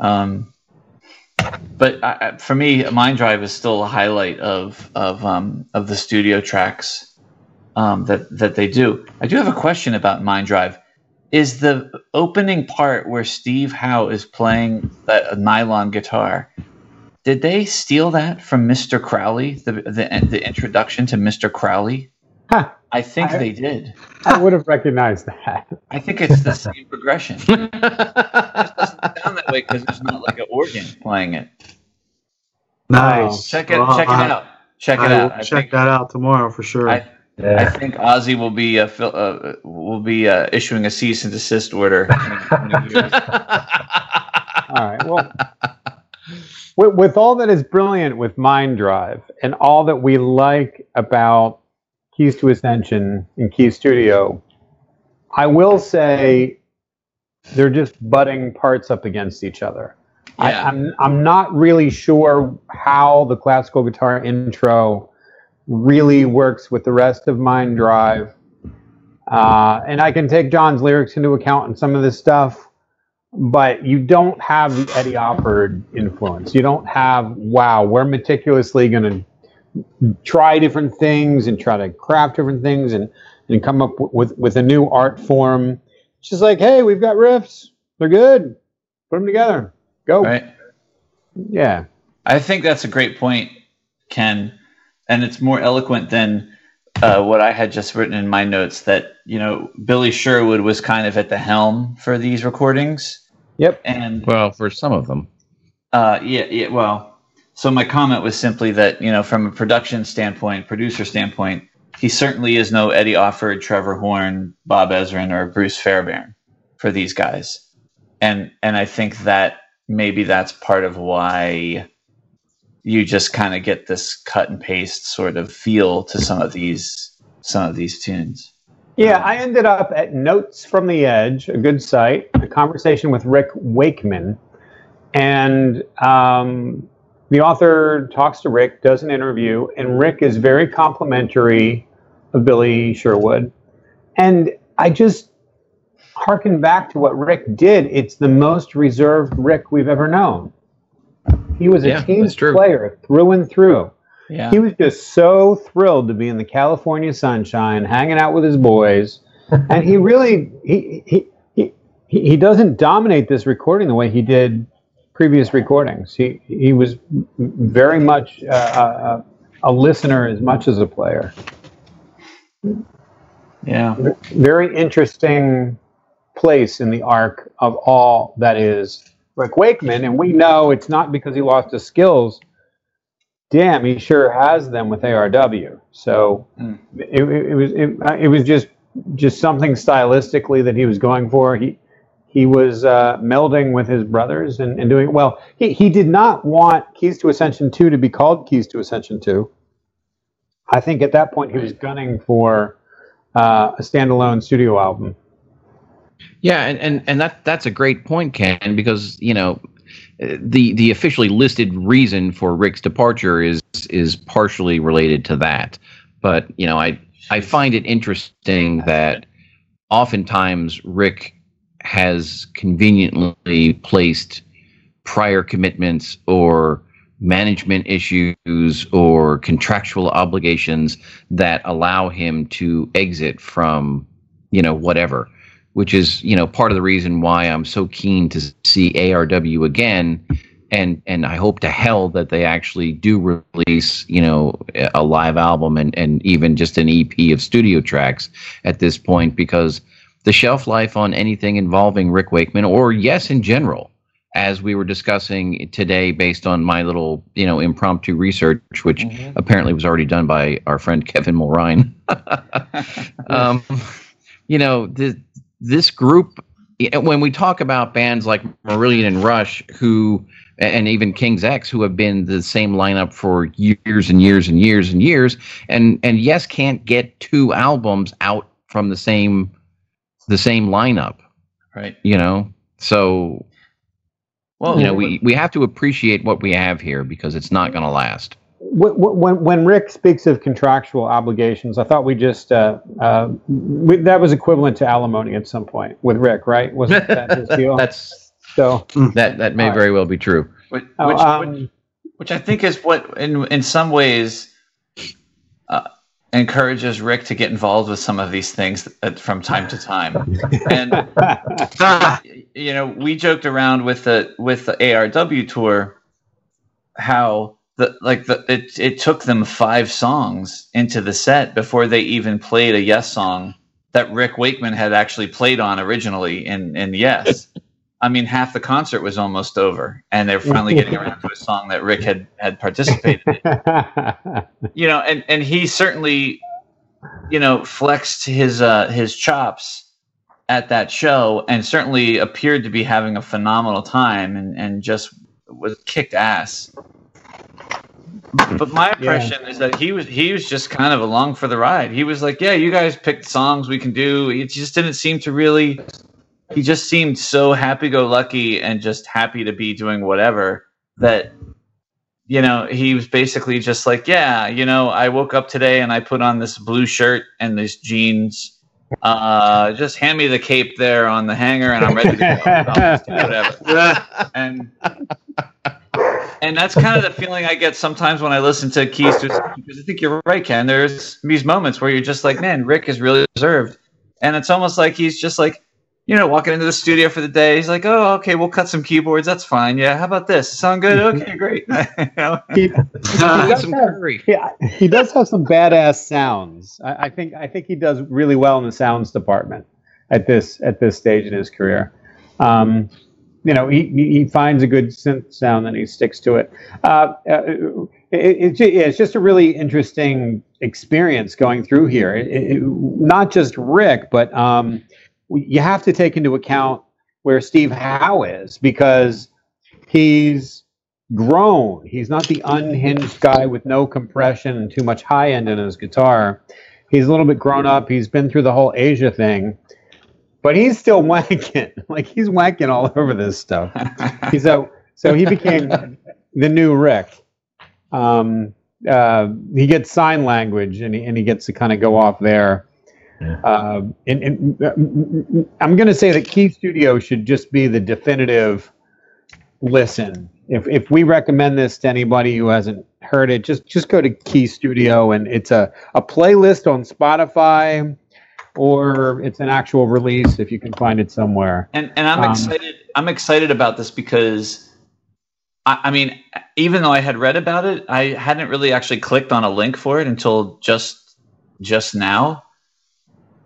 um, but I, for me, Mind Drive is still a highlight of of um, of the studio tracks um, that that they do. I do have a question about Mind Drive. Is the opening part where Steve Howe is playing that nylon guitar? Did they steal that from Mister Crowley? The the, the introduction to Mister Crowley. Huh. I think I, they did. I would have recognized that. I think it's the same progression. It doesn't sound that way because there's not like an organ playing it. Nice. Check it. Well, check I, it out. Check I it out. Will I check think, that out tomorrow for sure. I, yeah. I think Ozzy will be uh, fil- uh, will be uh, issuing a cease and desist order. In, in years. All right. Well, with, with all that is brilliant with Mind Drive and all that we like about Keys to Ascension and Key Studio, I will say they're just butting parts up against each other. Yeah. I, I'm I'm not really sure how the classical guitar intro really works with the rest of Mind Drive. Uh, and I can take John's lyrics into account in some of this stuff, but you don't have the Eddie Offord influence. You don't have, wow, we're meticulously going to try different things and try to craft different things and, and come up w- with, with a new art form. It's just like, hey, we've got riffs. They're good. Put them together. Go. Right. Yeah. I think that's a great point, Ken. And it's more eloquent than uh, what I had just written in my notes that, you know, Billy Sherwood was kind of at the helm for these recordings. Yep. And well, for some of them. Uh, yeah, yeah. Well, so my comment was simply that, you know, from a production standpoint, producer standpoint, he certainly is no Eddie Offord, Trevor Horn, Bob Ezrin, or Bruce Fairbairn for these guys. And and I think that maybe that's part of why you just kind of get this cut and paste sort of feel to some of these some of these tunes. Yeah, I ended up at Notes from the Edge, a good site, a conversation with Rick Wakeman. And um, the author talks to Rick, does an interview, and Rick is very complimentary of Billy Sherwood. And I just hearken back to what Rick did. It's the most reserved Rick we've ever known. He was a yeah, team player through and through. Yeah. He was just so thrilled to be in the California sunshine, hanging out with his boys. And he really, he, he he he doesn't dominate this recording the way he did previous recordings. He he was very much uh, a, a listener as much as a player. Yeah. Very interesting place in the arc of all that is Rick Wakeman, and we know it's not because he lost his skills. Damn, he sure has them with A R W. So mm. it, it was it, it was just just something stylistically that he was going for. He he was uh, melding with his brothers and, and doing well. He he did not want Keys to Ascension two to be called Keys to Ascension two. I think at that point he was gunning for uh, a standalone studio album. Yeah, and, and, and that that's a great point, Ken, because, you know, the the officially listed reason for Rick's departure is is partially related to that. But, you know, I, I find it interesting that oftentimes Rick has conveniently placed prior commitments or management issues or contractual obligations that allow him to exit from, you know, whatever. Which is, you know, part of the reason why I'm so keen to see A R W again, and and I hope to hell that they actually do release, you know, a live album and, and even just an E P of studio tracks at this point, because the shelf life on anything involving Rick Wakeman or Yes in general, as we were discussing today based on my little, you know, impromptu research, which mm-hmm. apparently was already done by our friend Kevin Mulrine. um, you know, the This group, when we talk about bands like Marillion and Rush, who, and even King's X, who have been the same lineup for years and years and years and years, and and Yes can't get two albums out from the same the same lineup, right? You know, so well, you know, we we have to appreciate what we have here because it's not going to last. When when Rick speaks of contractual obligations, I thought we just uh, uh, we, that was equivalent to alimony at some point with Rick, right? Wasn't that his deal? That's so that that may very right. well be true. Which, oh, which, um, which, which I think is what, in in some ways, uh, encourages Rick to get involved with some of these things at, from time to time. And you know, we joked around with the with the A R W tour how. The, like the it, it took them five songs into the set before they even played a Yes song that Rick Wakeman had actually played on originally in, in Yes. I mean, half the concert was almost over, and they're finally getting around to a song that Rick had, had participated in. You know, and, and he certainly, you know, flexed his uh, his chops at that show, and certainly appeared to be having a phenomenal time, and, and just was kicked ass. But my impression yeah. is that he was he was just kind of along for the ride. He was like, yeah, you guys picked songs we can do. It just didn't seem to really... He just seemed so happy-go-lucky and just happy to be doing whatever that, you know, he was basically just like, yeah, you know, I woke up today and I put on this blue shirt and these jeans. Uh, just hand me the cape there on the hanger and I'm ready to go. Whatever. And, and that's kind of the feeling I get sometimes when I listen to Keys to Ascension, because I think you're right, Ken. There's these moments where you're just like, man, Rick is really reserved. And it's almost like he's just like, you know, walking into the studio for the day, he's like, "Oh, okay, we'll cut some keyboards. That's fine. Yeah, how about this? Sound good? Okay, great." You know? he, he, uh, does some have, yeah, he does have some badass sounds. I, I think I think he does really well in the sounds department at this at this stage in his career. Um, you know, he he finds a good synth sound and he sticks to it. Uh, it, it, it it's just a really interesting experience going through here. It, it, not just Rick, but um, you have to take into account where Steve Howe is, because he's grown. He's not the unhinged guy with no compression and too much high end in his guitar. He's a little bit grown up. He's been through the whole Asia thing, but he's still wanking. Like, he's wanking all over this stuff. so, so he became the new Rick. Um, uh, he gets sign language, and he, and he gets to kind of go off there. Yeah. Uh, and, and I'm going to say that Key Studio should just be the definitive listen. If if we recommend this to anybody who hasn't heard it, just just go to Key Studio, and it's a, a playlist on Spotify, or it's an actual release if you can find it somewhere. And and I'm um, excited. I'm excited about this because, I, I mean, even though I had read about it, I hadn't really actually clicked on a link for it until just just now.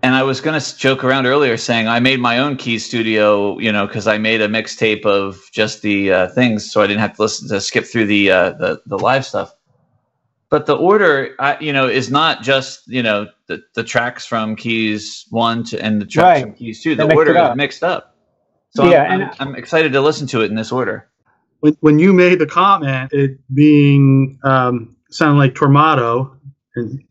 And I was going to joke around earlier saying I made my own Key Studio, you know, because I made a mixtape of just the uh, things, so I didn't have to listen to skip through the uh, the, the live stuff. But the order, I, you know, is not just, you know, the, the tracks from Keys one to and the tracks right. from Keys two. The they order is mixed up. So yeah, I'm, and I'm, I'm excited to listen to it in this order. When, when you made the comment, it being um, sounded like Tormato, and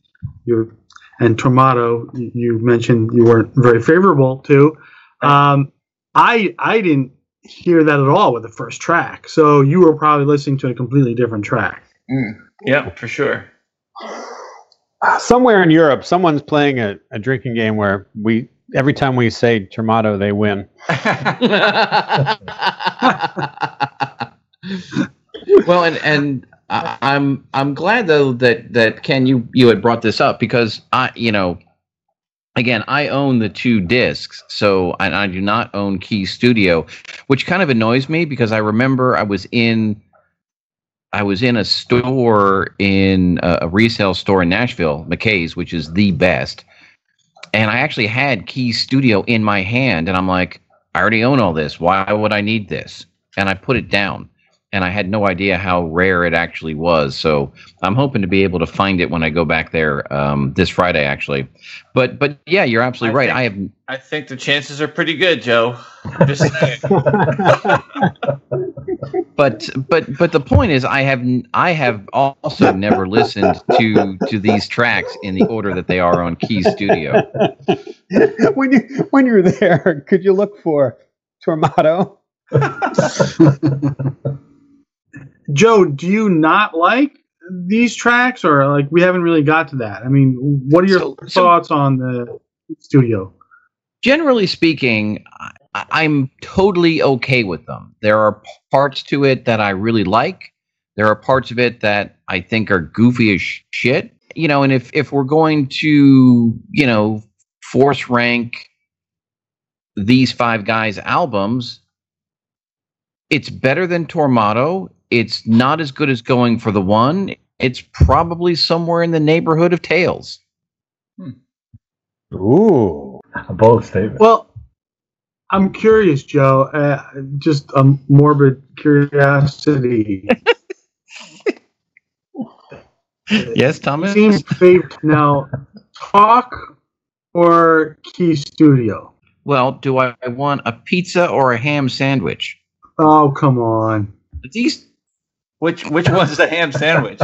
you're... And Tormato, you mentioned you weren't very favorable to. Um, I I didn't hear that at all with the first track. So you were probably listening to a completely different track. Mm. Yeah, for sure. Somewhere in Europe, someone's playing a, a drinking game where we every time we say Tormato, they win. Well, and and. I'm I'm glad though that that Ken you you had brought this up, because I you know again I own the two discs, so I, I do not own Key Studio, which kind of annoys me, because I remember I was in I was in a store in uh, a resale store in Nashville, McKay's, which is the best, and I actually had Key Studio in my hand, and I'm like, I already own all this, why would I need this? And I put it down. And I had no idea how rare it actually was. So I'm hoping to be able to find it when I go back there um, this Friday, actually. But but yeah, you're absolutely I right. Think, I have. I think the chances are pretty good, Joe. I'm just saying. but but but the point is, I have I have also never listened to to these tracks in the order that they are on Key Studio. When you when you're there, could you look for Tormato? Joe, do you not like these tracks, or like we haven't really got to that? I mean, what are your so, thoughts so, on the studio? Generally speaking, I, I'm totally okay with them. There are parts to it that I really like. There are parts of it that I think are goofy as shit. You know, and if, if we're going to, you know, force rank these five guys' albums, it's better than Tormato. It's not as good as Going for the One. It's probably somewhere in the neighborhood of Tails. Hmm. Ooh, a bold statement. Well, I'm curious, Joe. Uh, just a morbid curiosity. Yes, Thomas? Seems favored now. Talk or Key Studio? Well, do I want a pizza or a ham sandwich? Oh, come on. These, which which one's the ham sandwich?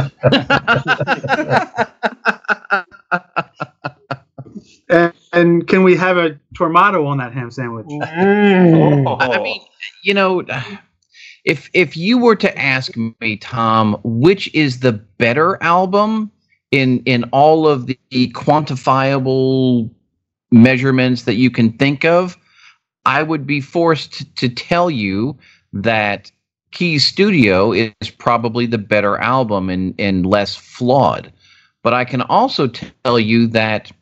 and, and can we have a Tormato on that ham sandwich? Mm. Oh. I mean, you know, if if you were to ask me, Tom, which is the better album in in all of the quantifiable measurements that you can think of, I would be forced to tell you that Key Studio is probably the better album and, and less flawed. But I can also tell you that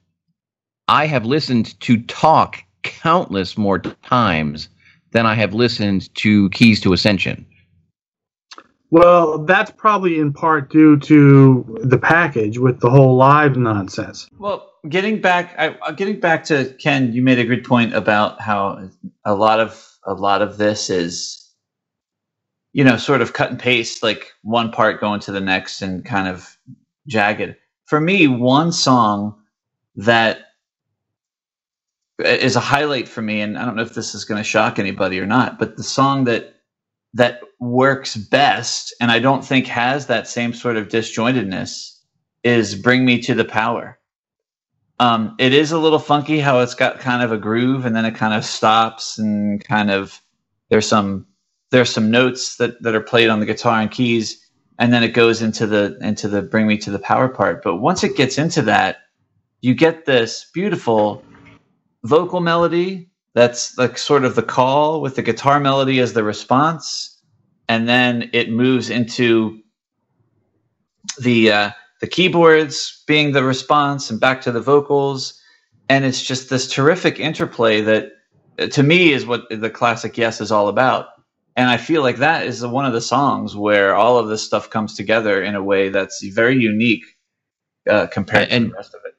I have listened to Talk countless more times than I have listened to Keys to Ascension. Well, that's probably in part due to the package with the whole live nonsense. Well, getting back, I, getting back to Ken, you made a good point about how a lot of a lot of this is, you know, sort of cut and paste, like one part going to the next and kind of jagged. For me, one song that is a highlight for me, and I don't know if this is going to shock anybody or not, but the song that that works best, and I don't think has that same sort of disjointedness, is Bring Me to the Power. Um, it is a little funky how it's got kind of a groove and then it kind of stops and kind of there's some there's some notes that, that are played on the guitar and keys, and then it goes into the into the Bring Me to the Power part. But once it gets into that, you get this beautiful vocal melody that's like sort of the call with the guitar melody as the response, and then it moves into the uh, the keyboards being the response and back to the vocals, and it's just this terrific interplay that uh, to me is what the classic Yes is all about. And I feel like that is one of the songs where all of this stuff comes together in a way that's very unique uh, compared and, to the rest of it.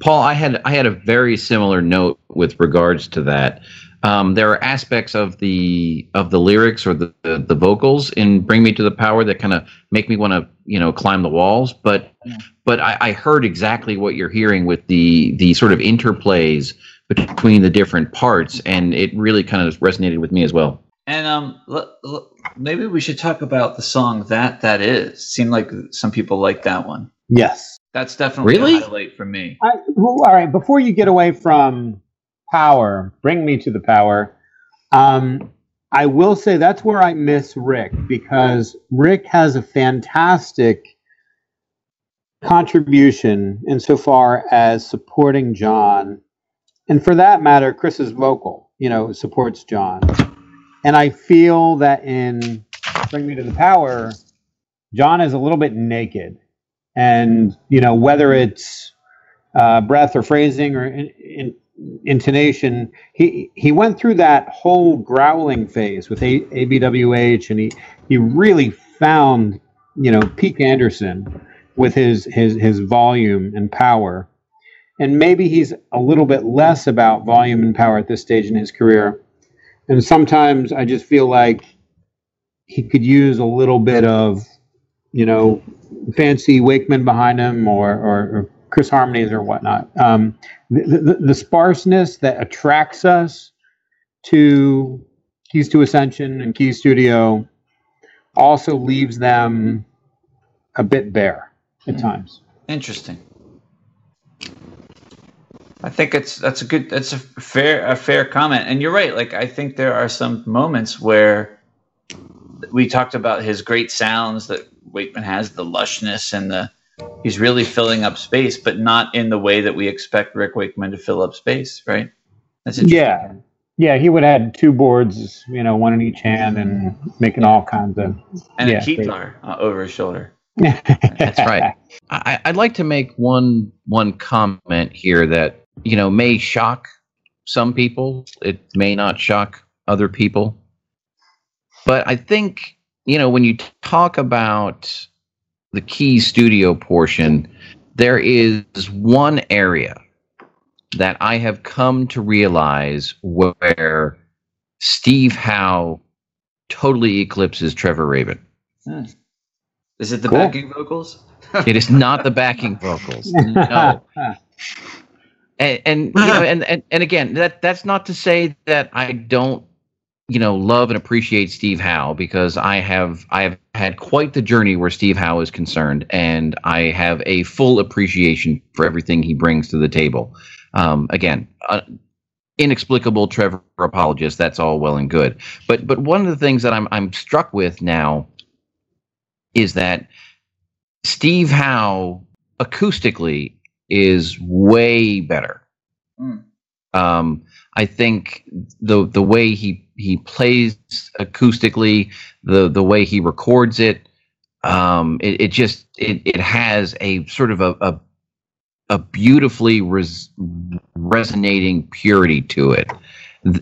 Paul, I had I had a very similar note with regards to that. Um, there are aspects of the of the lyrics or the, the, the vocals in "Bring Me to the Power" that kind of make me want to, you know, climb the walls. But yeah. but I, I heard exactly what you're hearing with the the sort of interplays between the different parts, and it really kind of resonated with me as well. And um, l- l- maybe we should talk about the song that that is. Seemed like some people like that one. Yes. That's definitely really? a highlight for me. I, well, all right, before you get away from Power, Bring Me to the Power, um, I will say that's where I miss Rick, because Rick has a fantastic contribution insofar as supporting Jon. And for that matter, Chris's vocal, you know, supports Jon. And I feel that in Bring Me to the Power, Jon is a little bit naked. And, you know, whether it's uh, breath or phrasing or in, in, intonation, he he went through that whole growling phase with a- ABWH, and he, he really found, you know, Pete Anderson with his, his, his volume and power. And maybe he's a little bit less about volume and power at this stage in his career. And sometimes I just feel like he could use a little bit of, you know, fancy Wakeman behind him, or, or, or Chris harmonies or whatnot. Um, the, the, the sparseness that attracts us to Keys to Ascension and Key Studio also leaves them a bit bare at times. Interesting. I think it's that's a good that's a fair a fair comment, and you're right. Like, I think there are some moments where we talked about his great sounds that Wakeman has, the lushness and the he's really filling up space, but not in the way that we expect Rick Wakeman to fill up space, right? That's yeah, yeah. He would have had two boards, you know, one in each hand, and making all kinds of and yeah, a guitar uh, over his shoulder. That's right. I, I'd like to make one one comment here that, you know, may shock some people. It may not shock other people, but I think, you know, when you talk about the Key Studio portion, there is one area that I have come to realize where Steve Howe totally eclipses Trevor Rabin. Hmm. Is it the cool. backing vocals? It is not the backing vocals. No. And and, you know, and and and again, that that's not to say that I don't, you know, love and appreciate Steve Howe, because I have I have had quite the journey where Steve Howe is concerned, and I have a full appreciation for everything he brings to the table. Um, again, uh, inexplicable Trevor apologist. That's all well and good, but but one of the things that I'm I'm struck with now is that Steve Howe acoustically is way better. Mm. Um, I think the the way he he plays acoustically, the the way he records it, um, it, it just it it has a sort of a a, a beautifully res, resonating purity to it,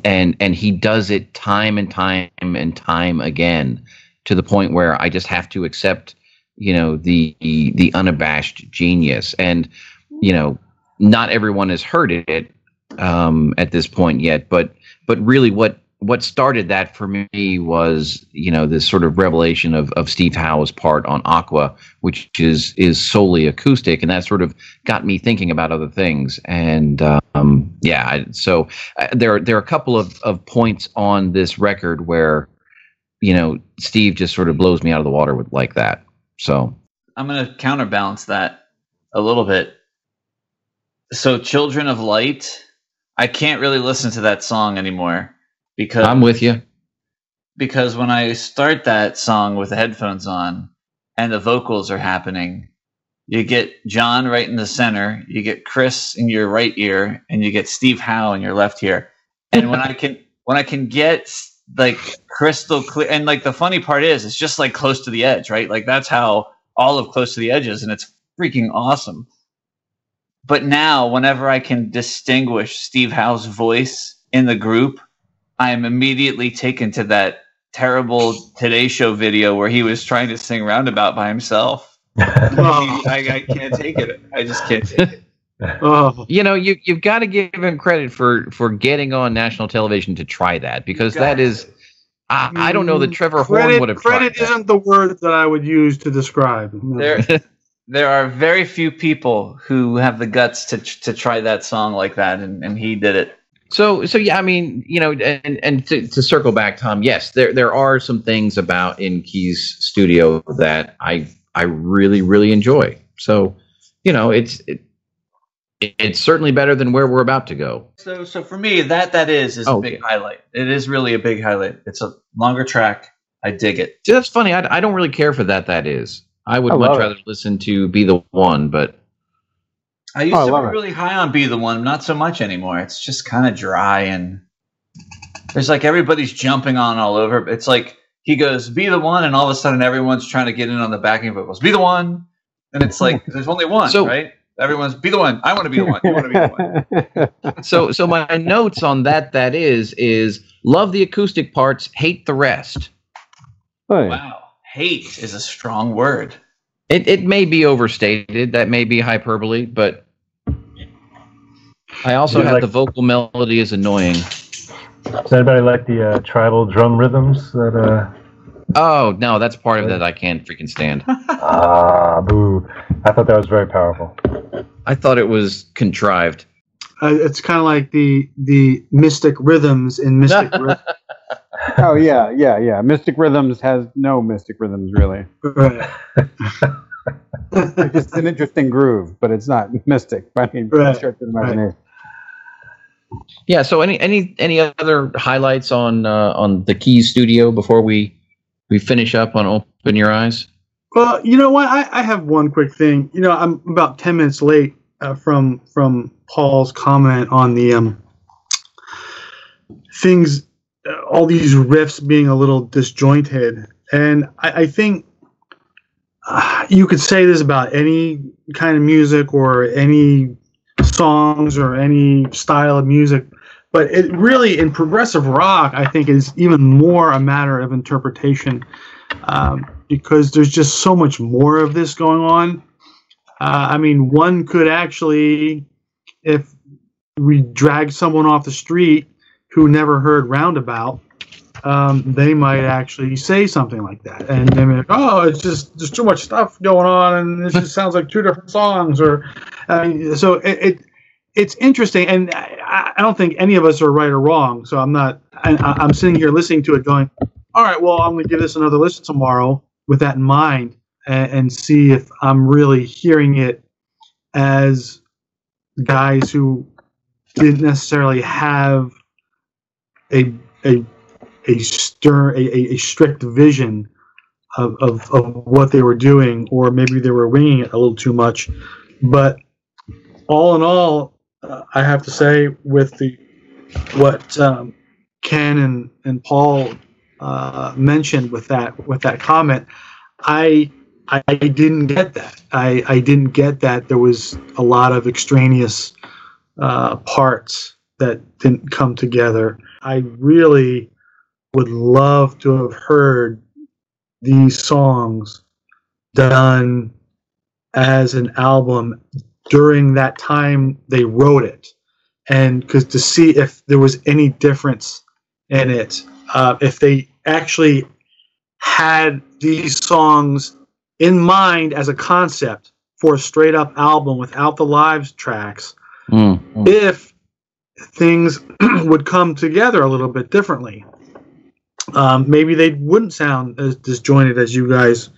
and and he does it time and time and time again to the point where I just have to accept, you know, the the unabashed genius. And you know, not everyone has heard it um, at this point yet, but but really, what what started that for me was, you know, this sort of revelation of of Steve Howe's part on Aqua, which is is solely acoustic, and that sort of got me thinking about other things. And um, yeah, so uh, there there are a couple of of points on this record where, you know, Steve just sort of blows me out of the water with like that. So I'm going to counterbalance that a little bit. So Children of Light, I can't really listen to that song anymore, because I'm with you. Because when I start that song with the headphones on and the vocals are happening, you get John right in the center, you get Chris in your right ear, and you get Steve Howe in your left ear. And when I can when I can get like crystal clear, and like the funny part is it's just like Close to the Edge, right? Like that's how all of Close to the Edge is, and it's freaking awesome. But now, whenever I can distinguish Steve Howe's voice in the group, I am immediately taken to that terrible Today Show video where he was trying to sing Roundabout by himself. Oh. I, I can't take it. I just can't take it. Oh. You know, you, you've got to give him credit for, for getting on national television to try that, because that is... I, I don't know that Trevor credit, Horn would have tried Credit that. Isn't the word that I would use to describe. There, There are very few people who have the guts to to try that song like that, and, and he did it. So, so yeah, I mean, you know, and and to, to circle back, Tom, yes, there there are some things about in Key's studio that I I really really enjoy. So, you know, it's it, it's certainly better than where we're about to go. So, so for me, that that is is oh, a big yeah. highlight. It is really a big highlight. It's a longer track. I dig it. See, that's funny. I I don't really care for that. That is. I would I much rather it. listen to Be the One, but I used oh, to I be it. really high on Be the One. Not so much anymore. It's just kind of dry, and there's like everybody's jumping on all over. It's like he goes Be the One, and all of a sudden everyone's trying to get in on the backing vocals. Be the One, and it's like there's only one, so, right? Everyone's Be the One. I want to be the one. You want to be the one. so, so my notes on that that is is love the acoustic parts, hate the rest. Oh, yeah. Wow. Hate is a strong word. It it may be overstated. That may be hyperbole, but I also have like, the vocal melody is annoying. Does anybody like the uh, tribal drum rhythms? That uh. Oh no, that's part of that I can't freaking stand. Ah, boo! I thought that was very powerful. I thought it was contrived. Uh, it's kind of like the the mystic rhythms in Mystic Rhythm. Oh yeah, yeah, yeah. Mystic Rhythms has no Mystic Rhythms really. Right. It's just an interesting groove, but it's not mystic. I mean, right. Sure, right. Yeah. So any any any other highlights on uh, on the Keys Studio before we we finish up on Open Your Eyes? Well, you know what? I, I have one quick thing. You know, I'm about ten minutes late uh, from from Paul's comment on the um, things. All these riffs being a little disjointed, and I, I think uh, you could say this about any kind of music or any songs or any style of music, but it really in progressive rock I think is even more a matter of interpretation, um, because there's just so much more of this going on. Uh, I mean, one could actually, if we drag someone off the street who never heard Roundabout, um, they might actually say something like that. And they may, oh, it's just there's too much stuff going on, and this just sounds like two different songs. Or, I mean, so it, it it's interesting, and I, I don't think any of us are right or wrong. So I'm not. I, I'm sitting here listening to it, going, all right, well, I'm going to give this another listen tomorrow with that in mind, and, and see if I'm really hearing it as guys who didn't necessarily have a a a stern a, a strict vision of, of of what they were doing, or maybe they were winging it a little too much. But all in all, uh, I have to say, with the what um, Ken and and Paul uh, mentioned with that with that comment, I. I didn't get that. I, I didn't get that. There was a lot of extraneous uh, parts that didn't come together. I really would love to have heard these songs done as an album during that time they wrote it, and because to see if there was any difference in it, uh, if they actually had these songs in mind as a concept for a straight up album without the live tracks, mm, mm. if things would come together a little bit differently. Um, maybe they wouldn't sound as disjointed as you guys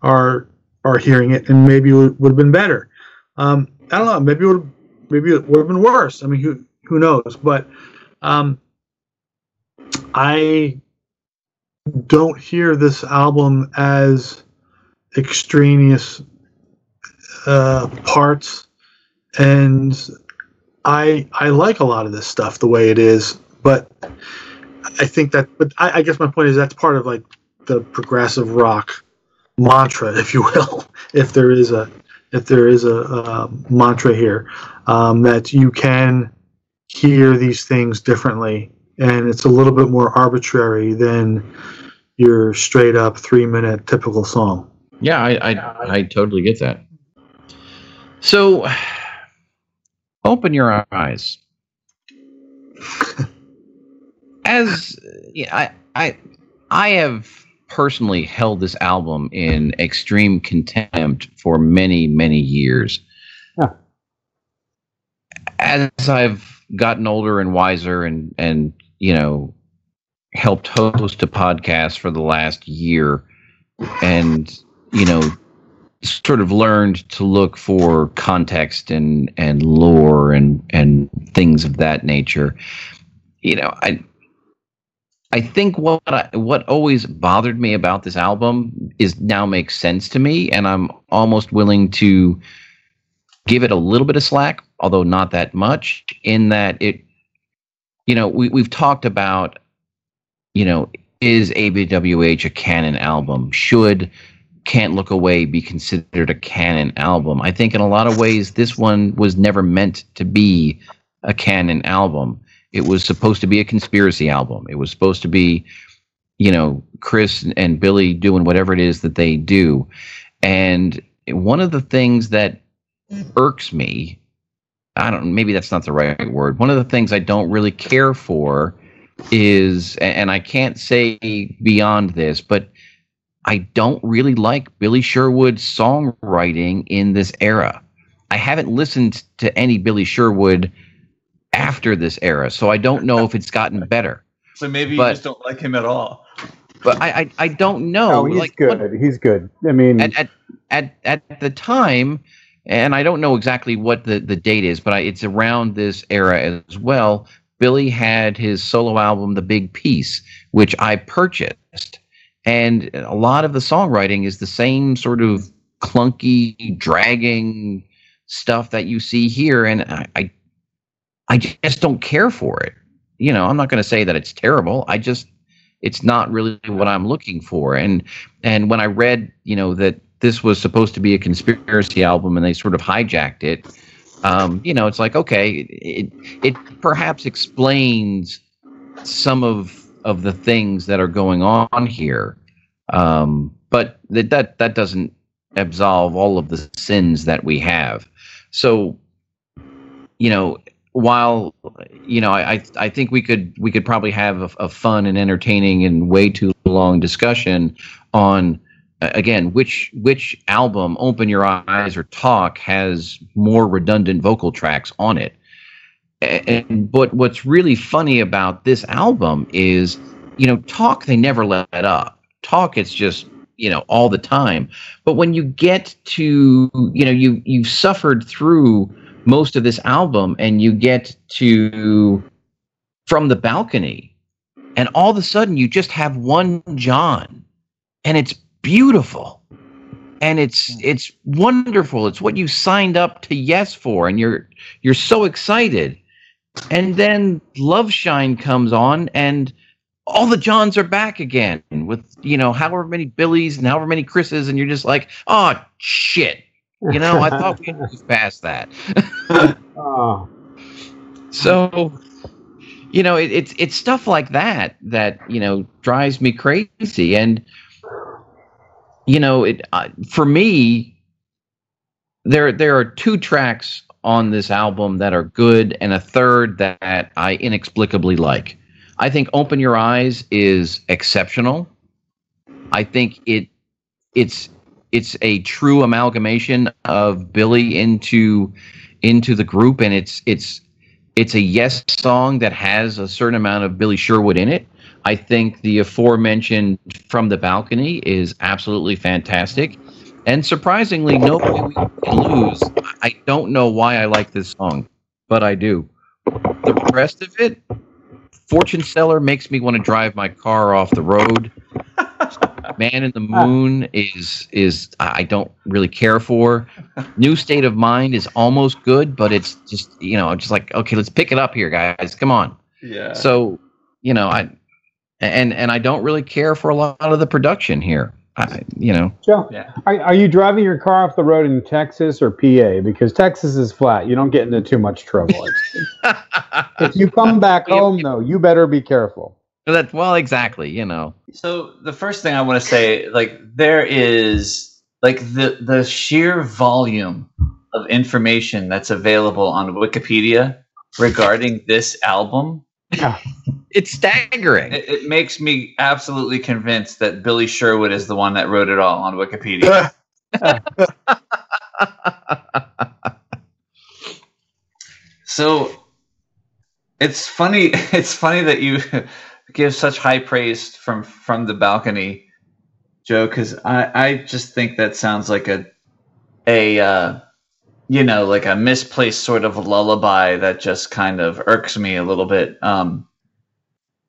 are are hearing it, and maybe it would, would have been better. Um, I don't know. Maybe it would maybe it would have been worse. I mean, who who knows? But um, I don't hear this album as extraneous uh, parts, and I I like a lot of this stuff the way it is, but I think that but I, I guess my point is that's part of like the progressive rock mantra, if you will, if there is a if there is a, a mantra here, um, that you can hear these things differently, and it's a little bit more arbitrary than your straight up three minute typical song. Yeah, I, I I totally get that. So, Open Your Eyes. As yeah, I I I have personally held this album in extreme contempt for many many years. Yeah. As I've gotten older and wiser, and and you know, helped host a podcast for the last year, and you know, sort of learned to look for context and, and lore and, and things of that nature. You know, I I think what I, what always bothered me about this album is now makes sense to me, and I'm almost willing to give it a little bit of slack, although not that much, in that it, you know, we, we've talked about, you know, is A B W H a canon album? Should Can't Look Away be considered a canon album? I think in a lot of ways this one was never meant to be a canon album. It was supposed to be a conspiracy album. It was supposed to be, you know, Chris and Billy doing whatever it is that they do. And one of the things that irks me, I don't, maybe that's not the right word. One of the things I don't really care for is, and I can't say beyond this, but I don't really like Billy Sherwood's songwriting in this era. I haven't listened to any Billy Sherwood after this era, so I don't know if it's gotten better. So maybe but, you just don't like him at all. But I, I, I don't know. No, he's like, good. What, he's good. I mean, at, at at at the time, and I don't know exactly what the, the date is, but I, it's around this era as well. Billy had his solo album, The Big Piece, which I purchased. And a lot of the songwriting is the same sort of clunky, dragging stuff that you see here. And I, I, I just don't care for it. You know, I'm not going to say that it's terrible. I just, it's not really what I'm looking for. And, and when I read, you know, that this was supposed to be a conspiracy album and they sort of hijacked it, um, you know, it's like, okay, it, it perhaps explains some of, of the things that are going on here. Um, but th- that, that doesn't absolve all of the sins that we have. So, you know, while, you know, I I think we could we could probably have a, a fun and entertaining and way too long discussion on, again, which which album, Open Your Eyes or Talk, has more redundant vocal tracks on it. And but what's really funny about this album is, you know, Talk, they never let up. Talk, it's just, you know, all the time. But when you get to, you know, you you've suffered through most of this album and you get to From the Balcony, and all of a sudden you just have one John, and it's beautiful and it's it's wonderful. It's what you signed up to Yes for, and you're you're so excited. And then Love Shine comes on and all the Johns are back again with, you know, however many Billies and however many Chris's, and you're just like, oh shit, you know, I thought we was past that. Oh. So, you know, it, it's it's stuff like that that, you know, drives me crazy. And you know, it uh, for me, there there are two tracks on this album that are good, and a third that I inexplicably like. I think "Open Your Eyes" is exceptional. I think it it's it's a true amalgamation of Billy into into the group, and it's it's it's a Yes song that has a certain amount of Billy Sherwood in it. I think the aforementioned From the Balcony is absolutely fantastic. And surprisingly, Nobody We Can Lose, I don't know why I like this song, but I do. The rest of it, Fortune Seller makes me want to drive my car off the road. Man in the Moon is, is I don't really care for. New State of Mind is almost good, but it's just, you know, I'm just like, okay, let's pick it up here, guys. Come on. Yeah. So, you know, I... And and I don't really care for a lot of the production here, I, you know. Joe, yeah. are, are you driving your car off the road in Texas or P A? Because Texas is flat. You don't get into too much trouble. If you come back home, though, you better be careful. That, well, exactly, you know. So the first thing I want to say, like, there is, like, the, the sheer volume of information that's available on Wikipedia regarding this album. Yeah. It's staggering. It, it makes me absolutely convinced that Billy Sherwood is the one that wrote it all on Wikipedia. So it's funny. It's funny that you give such high praise from from the Balcony, Joe, because I, I just think that sounds like a a uh, you know, like a misplaced sort of lullaby that just kind of irks me a little bit. Um,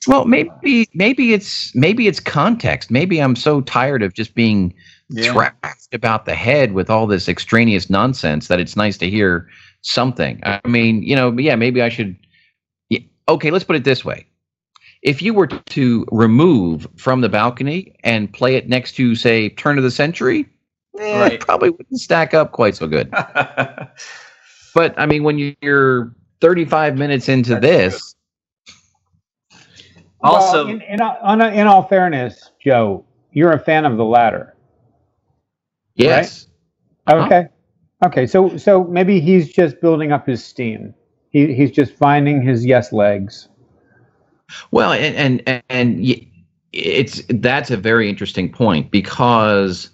Well, maybe maybe it's maybe it's context. Maybe I'm so tired of just being yeah. thrashed about the head with all this extraneous nonsense that it's nice to hear something. I mean, you know, yeah, maybe I should. Yeah, okay, let's put it this way: if you were to remove From the Balcony and play it next to, say, Turn of the Century, eh, right. It probably wouldn't stack up quite so good. But I mean, when you're thirty-five minutes into That's this. Good. Also, well, in, in, all, in all fairness, Joe, you're a fan of the latter. Yes. Right? Uh-huh. Okay. Okay. So, so maybe he's just building up his steam. He he's just finding his Yes legs. Well, and and and it's that's a very interesting point, because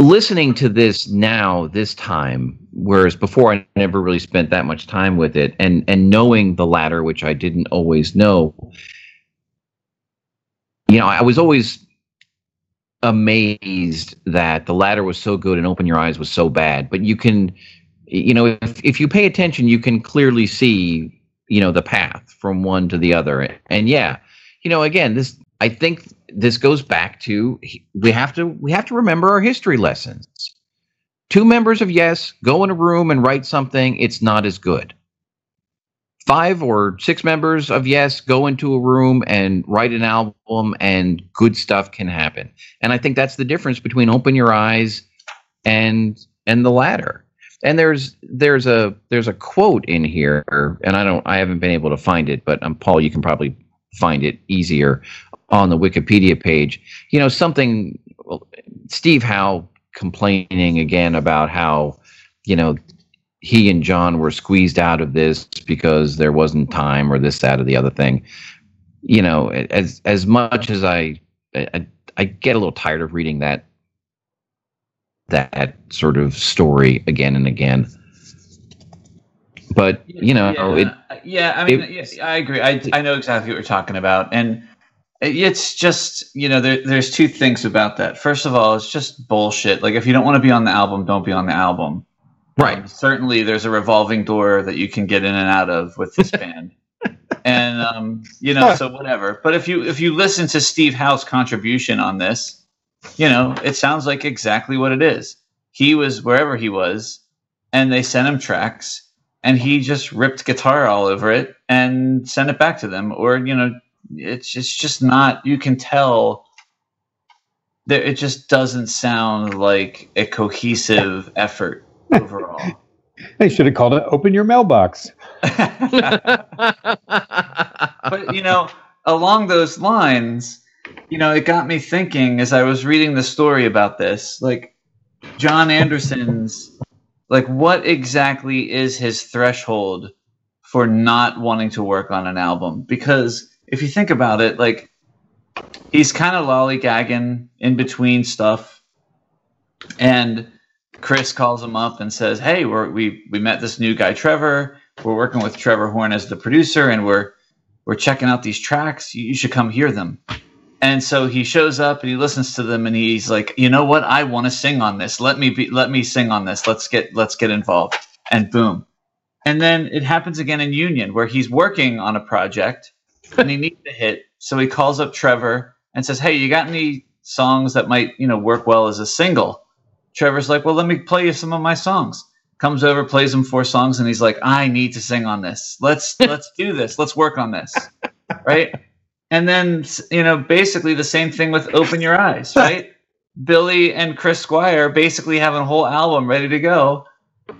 listening to this now, this time, whereas before I never really spent that much time with it, and and knowing the latter, which I didn't always know, you know, I was always amazed that the latter was so good and Open Your Eyes was so bad. But you can, you know, if if you pay attention, you can clearly see, you know, the path from one to the other. And yeah, you know, again, this I think. This goes back to we have to we have to remember our history lessons. Two members of Yes go in a room and write something, it's not as good. Five or six members of Yes go into a room and write an album, and good stuff can happen. And I think that's the difference between Open Your Eyes and and the latter. And there's there's a there's a quote in here, and I don't I haven't been able to find it, but um, Paul, you can probably find it easier on the Wikipedia page, you know, something Steve Howe complaining again about how, you know, he and John were squeezed out of this because there wasn't time or this, that, or the other thing. You know, as as much as I, I, I get a little tired of reading that that sort of story again and again. But you know, yeah, it, yeah I mean, it, yes, I agree. I I know exactly what you're talking about, and it's just, you know, there, there's two things about that. First of all, it's just bullshit. Like, if you don't want to be on the album, don't be on the album. Right. Um, certainly, there's a revolving door that you can get in and out of with this band, and um, you know, so whatever. But if you if you listen to Steve Howe's contribution on this, you know, it sounds like exactly what it is. He was wherever he was, and they sent him tracks. And he just ripped guitar all over it and sent it back to them. Or, you know, it's just, it's just not, you can tell that it just doesn't sound like a cohesive effort overall. They should have called it Open Your Mailbox. But, you know, along those lines, you know, it got me thinking as I was reading the story about this, like Jon Anderson's. Like, what exactly is his threshold for not wanting to work on an album? Because if you think about it, like, he's kind of lollygagging in between stuff. And Chris calls him up and says, hey, we're, we we met this new guy, Trevor. We're working with Trevor Horn as the producer, and we're we're checking out these tracks. You, you should come hear them. And so he shows up and he listens to them and he's like, you know what? I want to sing on this. Let me be, let me sing on this. Let's get, let's get involved. And boom. And then it happens again in Union, where he's working on a project and he needs a hit. So he calls up Trevor and says, hey, you got any songs that might, you know, work well as a single? Trevor's like, well, let me play you some of my songs. Comes over, plays him four songs. And he's like, I need to sing on this. Let's, let's do this. Let's work on this. Right. And then, you know, basically the same thing with Open Your Eyes, right? Billy and Chris Squire basically have a whole album ready to go.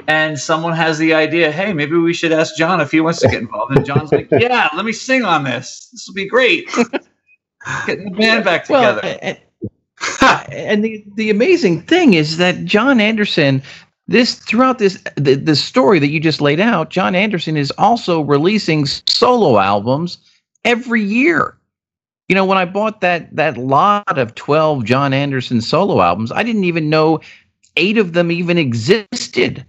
And someone has the idea, hey, maybe we should ask John if he wants to get involved. And John's like, yeah, let me sing on this. This will be great. Getting the band back together. Well, and and the, the amazing thing is that Jon Anderson, this throughout this the, the story that you just laid out, Jon Anderson is also releasing solo albums every year. You know, when I bought that that lot of twelve Jon Anderson solo albums, I didn't even know eight of them even existed.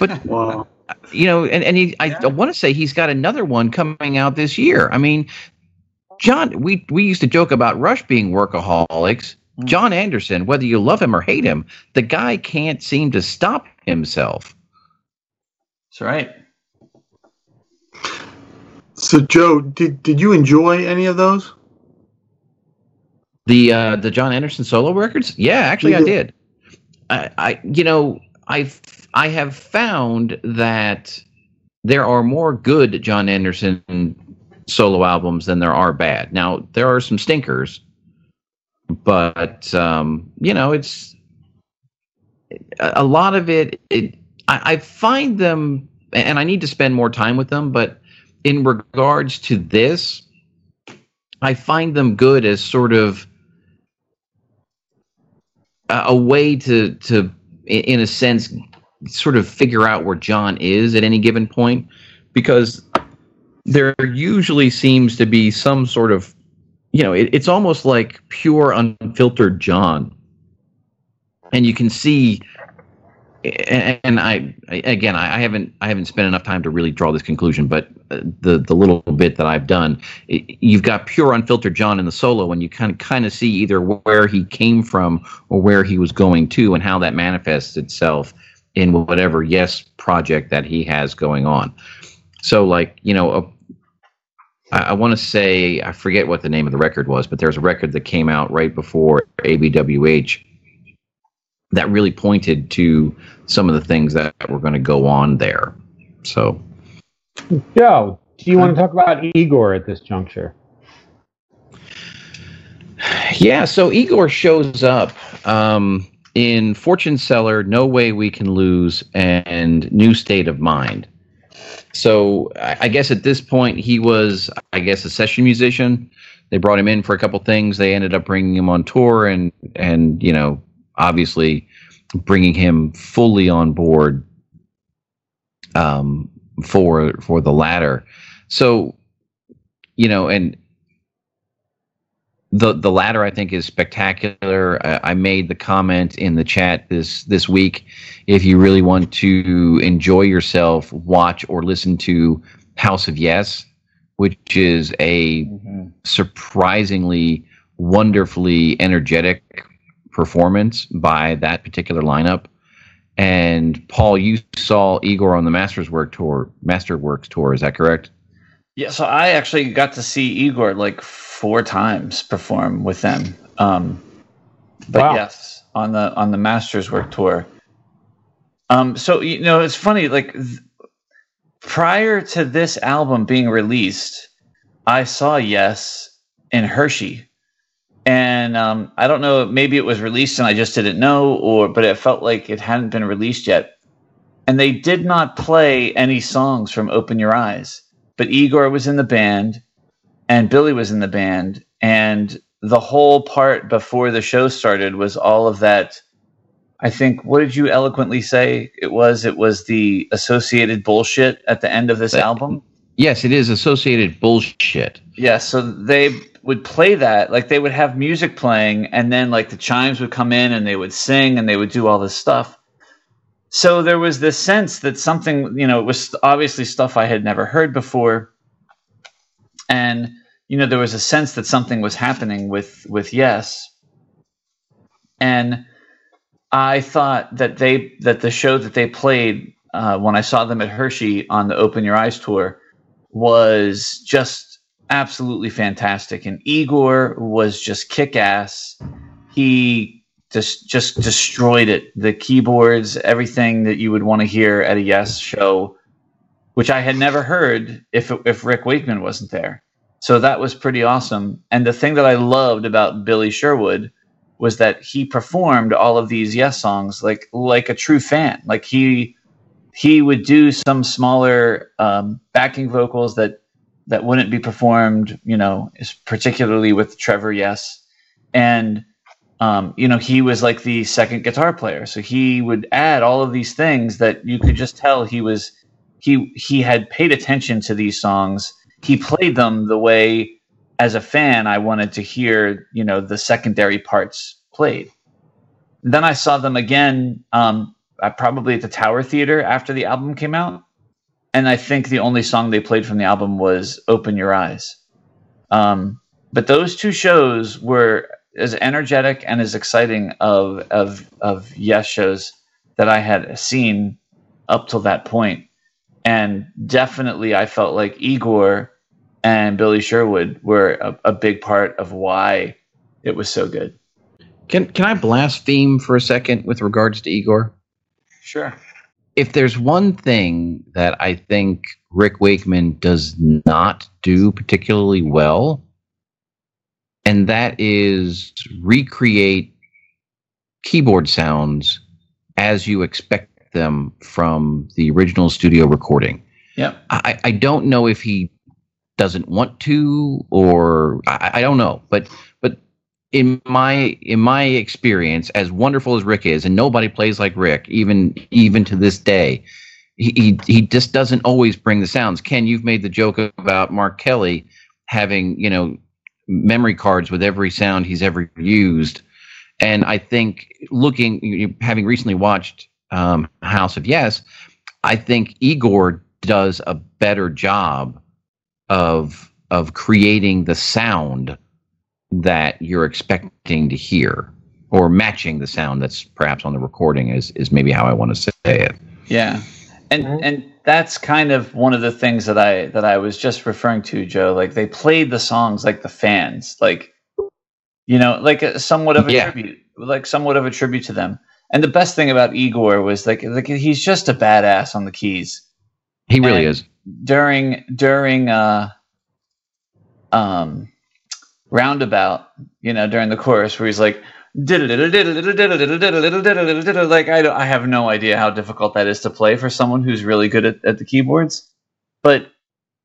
But, wow. You know, and, and he, yeah. I, I want to say he's got another one coming out this year. I mean, John, we, we used to joke about Rush being workaholics. Mm. Jon Anderson, whether you love him or hate him, the guy can't seem to stop himself. That's right. So, Joe, did, did you enjoy any of those? The uh, the Jon Anderson solo records? Yeah, actually, I did. I, I you know, I I have found that there are more good Jon Anderson solo albums than there are bad. Now, there are some stinkers, but um, you know, it's a lot of it. it I, I find them, and I need to spend more time with them, but in regards to this, I find them good as sort of a, a way to, to, in a sense, sort of figure out where John is at any given point, because there usually seems to be some sort of, you know, it, it's almost like pure, unfiltered John. And you can see... And I again, I haven't I haven't spent enough time to really draw this conclusion, but the the little bit that I've done, you've got pure, unfiltered John in the solo, and you kind of kind of see either where he came from or where he was going to, and how that manifests itself in whatever Yes project that he has going on. So, like, you know, a, I, I want to say I forget what the name of the record was, but there's a record that came out right before A B W H. That really pointed to some of the things that were going to go on there. So, Joe, do you want to talk about Igor at this juncture? Yeah, so Igor shows up um, in Fortune Cellar, No Way We Can Lose, and New State of Mind. So I guess at this point he was, I guess, a session musician. They brought him in for a couple things. They ended up bringing him on tour and, and you know, obviously bringing him fully on board um, for for the latter. So, you know, and the the latter I think is spectacular. I, I made the comment in the chat this this week. If you really want to enjoy yourself, watch or listen to House of Yes, which is a mm-hmm. surprisingly wonderfully energetic performance by that particular lineup. And Paul, you saw Igor on the Masters Work tour, Masterworks tour, is that correct? Yeah, so I actually got to see Igor like four times perform with them. Um, but wow. yes, on the on the Masters Work tour. Um, so you know, it's funny. Like th- prior to this album being released, I saw Yes in Hershey, and um, I don't know. Maybe it was released and I just didn't know, or but it felt like it hadn't been released yet. And they did not play any songs from Open Your Eyes. But Igor was in the band, and Billy was in the band, and the whole part before the show started was all of that. I think, what did you eloquently say it was? It was the associated bullshit at the end of this but, album? Yes, it is associated bullshit. Yeah, so they would play that. Like, they would have music playing, and then, like, the chimes would come in, and they would sing, and they would do all this stuff. So there was this sense that something, you know, it was obviously stuff I had never heard before. And, you know, there was a sense that something was happening with, with Yes. And I thought that they, that the show that they played uh, when I saw them at Hershey on the Open Your Eyes tour was just absolutely fantastic. And Igor was just kick-ass. He... Just, just destroyed it. The keyboards, everything that you would want to hear at a Yes show, which I had never heard if if Rick Wakeman wasn't there. So that was pretty awesome. And the thing that I loved about Billy Sherwood was that he performed all of these Yes songs like like a true fan. Like he he would do some smaller um, backing vocals that that wouldn't be performed, you know, particularly with Trevor Yes and. Um, you know, he was like the second guitar player, so he would add all of these things that you could just tell he was he he had paid attention to these songs. He played them the way, as a fan, I wanted to hear, you know, the secondary parts played. Then I saw them again, um, probably at the Tower Theater after the album came out, and I think the only song they played from the album was "Open Your Eyes." Um, but those two shows were as energetic and as exciting of of of Yes shows that I had seen up till that point. And definitely I felt like Igor and Billy Sherwood were a, a big part of why it was so good. Can can I blaspheme for a second with regards to Igor? Sure. If there's one thing that I think Rick Wakeman does not do particularly well, and that is recreate keyboard sounds as you expect them from the original studio recording. Yeah, I, I don't know if he doesn't want to, or I, I don't know. But but in my in my experience, as wonderful as Rick is, and nobody plays like Rick, even even to this day, he he, he just doesn't always bring the sounds. Ken, you've made the joke about Mark Kelly having, you know, memory cards with every sound he's ever used. And I think looking, having recently watched um, House of Yes, I think Igor does a better job of of creating the sound that you're expecting to hear, or matching the sound that's perhaps on the recording is, is maybe how I want to say it. Yeah. And, and that's kind of one of the things that I that I was just referring to, Joe. Like, they played the songs like the fans, like, you know, like a, somewhat of a yeah. tribute, like somewhat of a tribute to them. And the best thing about Igor was like, like he's just a badass on the keys. He really and is. During during uh, um, Roundabout, you know, during the chorus where he's like, like I don't, I have no idea how difficult that is to play for someone who's really good at, at the keyboards, but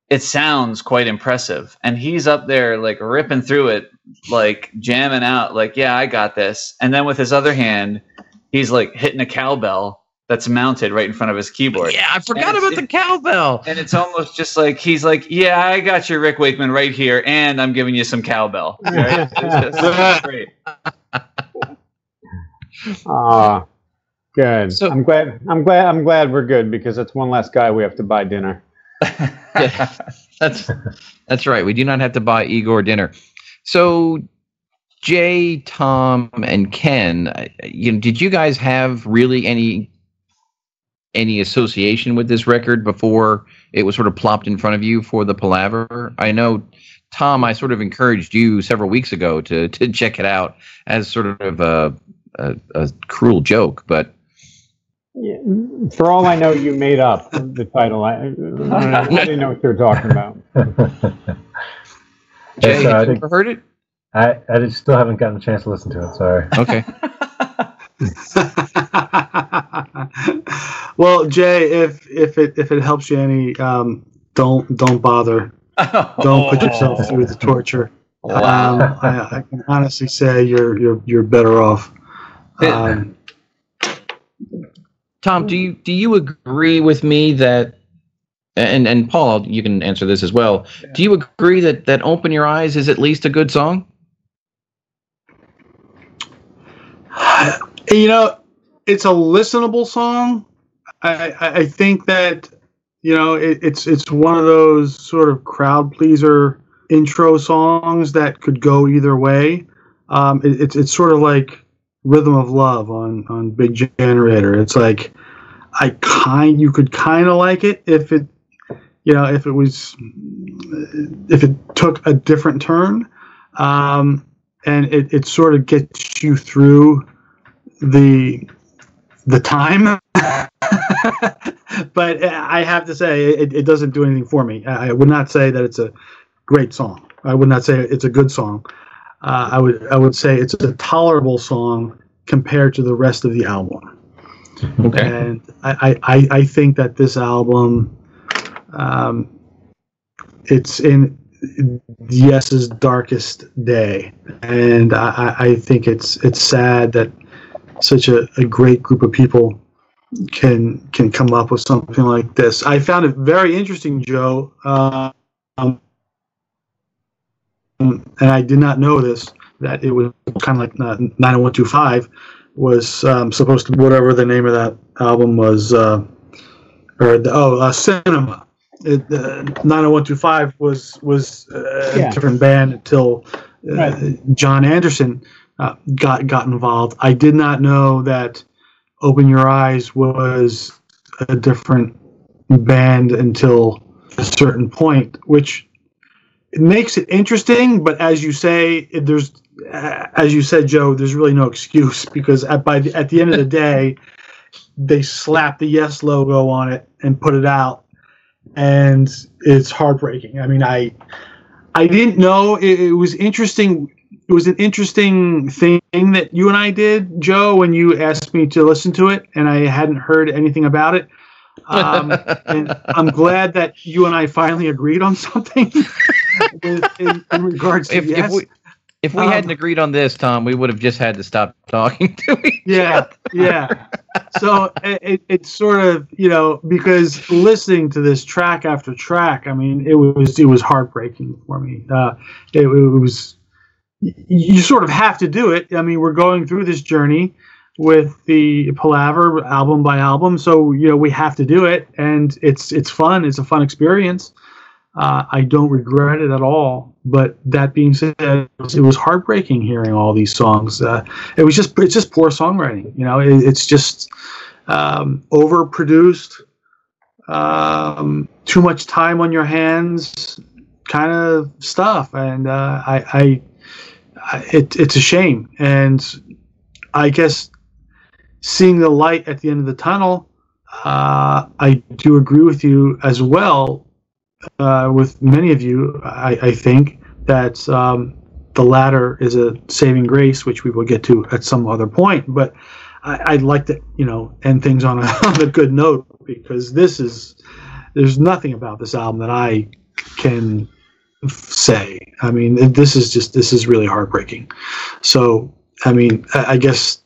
it sounds quite impressive. And he's up there like ripping through it, like jamming out, like, yeah, I got this. And then with his other hand, he's like hitting a cowbell that's mounted right in front of his keyboard. Yeah, I forgot about the cowbell. And it's almost just like he's like, yeah, I got your Rick Wakeman right here, and I'm giving you some cowbell. Right? It's just great. Ah, good. So, I'm glad. I'm glad. I'm glad we're good, because that's one less guy we have to buy dinner. Yeah, that's that's right. We do not have to buy Igor dinner. So, Jay, Tom, and Ken, you know, did you guys have really any? any association with this record before it was sort of plopped in front of you for the palaver? I know, Tom, I sort of encouraged you several weeks ago to to check it out as sort of a, a, a cruel joke, but yeah, for all I know, you made up the title. I, I, don't know, I didn't know what you were talking about. Jay, so have you ever heard it? I, I just still haven't gotten a chance to listen to it. Sorry. Okay. Well, Jay, if if it if it helps you any, um, don't don't bother. Oh. Don't put yourself through the torture. Wow. Um, I, I can honestly say you're you're you're better off. Um, Tom, do you do you agree with me that? And and Paul, you can answer this as well. Yeah. Do you agree that that "Open Your Eyes" is at least a good song? You know, it's a listenable song. I, I think that, you know, it, it's it's one of those sort of crowd pleaser intro songs that could go either way. Um, it, it's it's sort of like "Rhythm of Love" on on Big Generator. It's like I kind you could kind of like it if it, you know, if it was if it took a different turn, um, and it it sort of gets you through the the time. But I have to say, it, it doesn't do anything for me. I would not say that it's a great song. I would not say it's a good song. Uh, I would I would say it's a tolerable song compared to the rest of the album. Okay. And I, I, I think that this album, um, it's in Yes's darkest day, and I, I think it's it's sad that such a, a great group of people can can come up with something like this. I found it very interesting, Joe, uh, um, and I did not know this, that it was kind of like nine oh one two five was um, supposed to, whatever the name of that album was, uh, or the, oh, uh, Cinema. It, uh, nine oh one two five was, was uh, yeah. a different band until uh, right. Jon Anderson Uh, got got involved. I did not know that "Open Your Eyes" was a different band until a certain point, which it makes it interesting. But as you say, there's, as you said, Joe, there's really no excuse, because at by the, at the end of the day, they slapped the Yes logo on it and put it out, and it's heartbreaking. I mean, I I didn't know it, it was interesting. It was an interesting thing that you and I did, Joe, when you asked me to listen to it, and I hadn't heard anything about it. Um, and I'm glad that you and I finally agreed on something in, in, in regards to if, Yes. If we, if we um, hadn't agreed on this, Tom, we would have just had to stop talking to each yeah, other. Yeah. So it, it's sort of, you know, because listening to this track after track, I mean, it was it was heartbreaking for me. Uh, it, it was. You sort of have to do it. I mean, we're going through this journey with the palaver album by album, so you know we have to do it, and it's it's fun. It's a fun experience. Uh, I don't regret it at all. But that being said, it was heartbreaking hearing all these songs. Uh, it was just it's just poor songwriting. You know, it, it's just um, overproduced, um, too much time on your hands, kind of stuff. And uh, I. I It, it's a shame, and I guess seeing the light at the end of the tunnel, uh, I do agree with you as well, uh, with many of you, I, I think, that um, the latter is a saving grace, which we will get to at some other point, but I, I'd like to, you know, end things on a, on a good note, because this is, there's nothing about this album that I can say. I mean, this is just this is really heartbreaking. So, I mean, I, I guess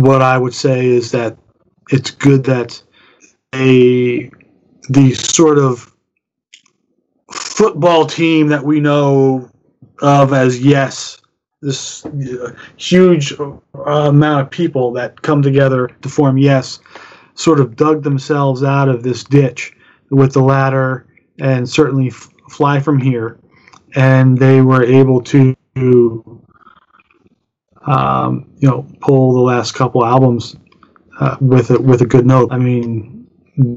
what I would say is that it's good that a the sort of football team that we know of as Yes, this huge amount of people that come together to form Yes, sort of dug themselves out of this ditch with the Ladder and certainly Fly From Here, and they were able to um, you know, pull the last couple albums uh, with a, with a good note. I mean,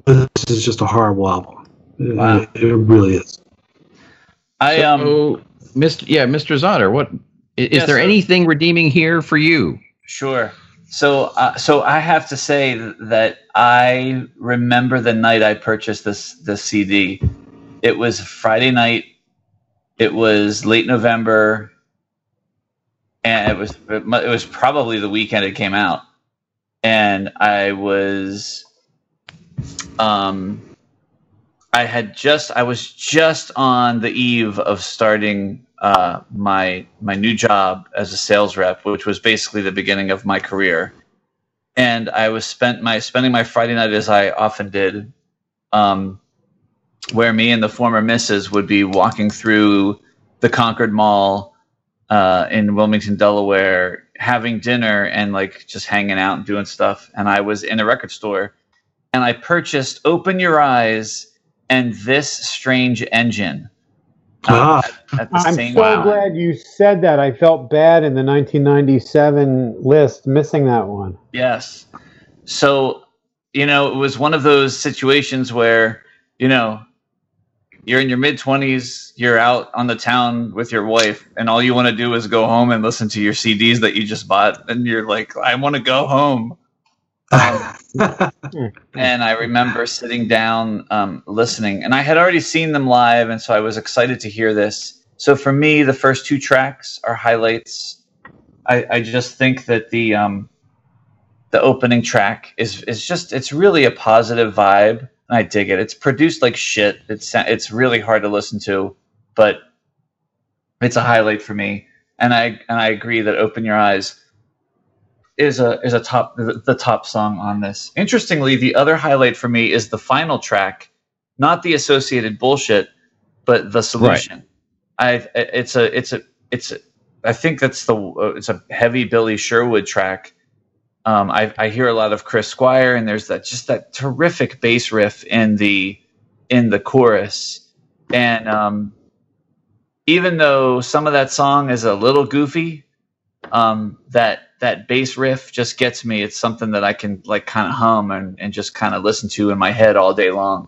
this is just a horrible album. Wow. It, it really is. I um, so, Mister Yeah, Mister Zotter, what is, yes, is there sir. anything redeeming here for you? Sure. So, uh, so I have to say that I remember the night I purchased this this C D. It was Friday night. It was late November, and it was it was probably the weekend it came out. And I was, um, I had just I was just on the eve of starting Uh, my my new job as a sales rep, which was basically the beginning of my career, and I was spent my spending my Friday night as I often did, um, where me and the former missus would be walking through the Concord Mall uh, in Wilmington, Delaware, having dinner and like just hanging out and doing stuff. And I was in a record store, and I purchased "Open Your Eyes" and "This Strange Engine." Um, at, at the I'm same so time. Glad you said that. I felt bad in the nineteen ninety-seven list missing that one. Yes. So, you know, it was one of those situations where, you know, you're in your mid-twenties, you're out on the town with your wife, and all you want to do is go home and listen to your C Ds that you just bought, and you're like, I want to go home. Um, and I remember sitting down, um, listening, and I had already seen them live, and so I was excited to hear this. So for me, the first two tracks are highlights. I, I just think that the um, the opening track is is just it's really a positive vibe, and I dig it. It's produced like shit. It's it's really hard to listen to, but it's a highlight for me. And I and I agree that "Open Your Eyes" is a is a top the top song on this. Interestingly, the other highlight for me is the final track, not the associated bullshit, but the solution. Right. I it's a it's a it's a, I think that's the it's a heavy Billy Sherwood track. Um, I I hear a lot of Chris Squire, and there's that just that terrific bass riff in the in the chorus, and um, even though some of that song is a little goofy, um, that. that bass riff just gets me. It's something that I can like kind of hum and, and just kind of listen to in my head all day long.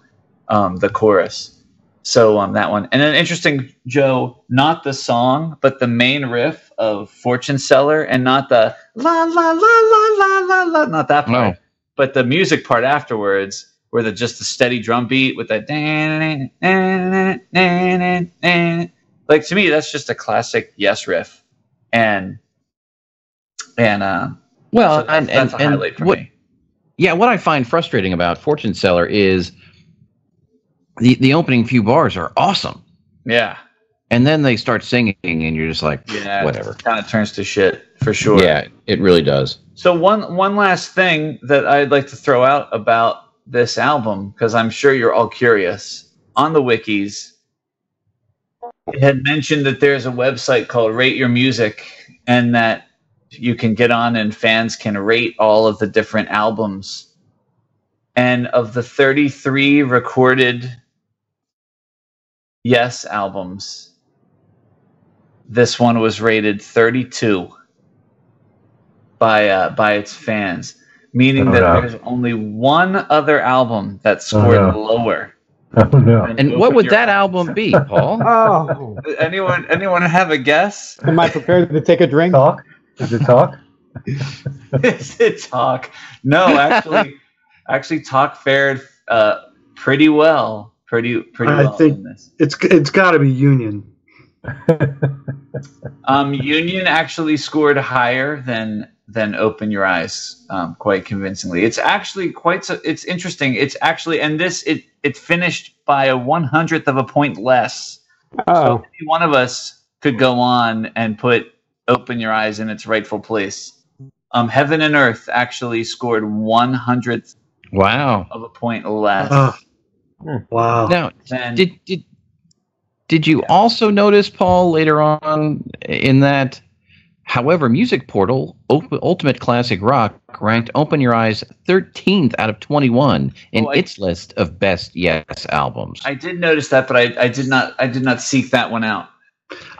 Um, the chorus. So on um, that one, and an interesting, Joe, not the song, but the main riff of Fortune Seller, and not the la, la, la, la, la, la, la, not that part, no. But the music part afterwards where the, just the steady drum beat with that. Like to me, that's just a classic Yes riff. And, And uh, well, so that's, and, and, that's a highlight for what, me. Yeah, what I find frustrating about Fortune Seller is the the opening few bars are awesome. Yeah, and then they start singing, and you're just like, yeah, whatever. Kind of turns to shit for sure. Yeah, it really does. So one one last thing that I'd like to throw out about this album, because I'm sure you're all curious, on the wikis, it had mentioned that there's a website called Rate Your Music, and that you can get on and fans can rate all of the different albums. And of the thirty-three recorded Yes albums, this one was rated thirty-two by uh, by its fans, meaning oh, that no. there's only one other album that scored oh, no. lower. Oh, no. And, and what would that album be, Paul? Oh. Anyone anyone have a guess? Am I prepared to take a drink? Talk? Is it Talk? Is it Talk? No, actually, actually, Talk fared uh, pretty well. Pretty, pretty I well. I think in this. it's it's got to be Union. um, Union actually scored higher than than Open Your Eyes, um, quite convincingly. It's actually quite. So, it's interesting. It's actually, and this it it finished by a one hundredth of a point less. Oh. So any one of us could go on and put Open Your Eyes in its rightful place. Um, Heaven and Earth actually scored one hundredth wow. of a point less. Uh, wow. Now, and, did did did you yeah. also notice, Paul, later on in that? However, Music Portal, Op- Ultimate Classic Rock, ranked Open Your Eyes thirteenth out of twenty-one in oh, I, its list of best Yes albums. I did notice that, but I, I did not I did not seek that one out.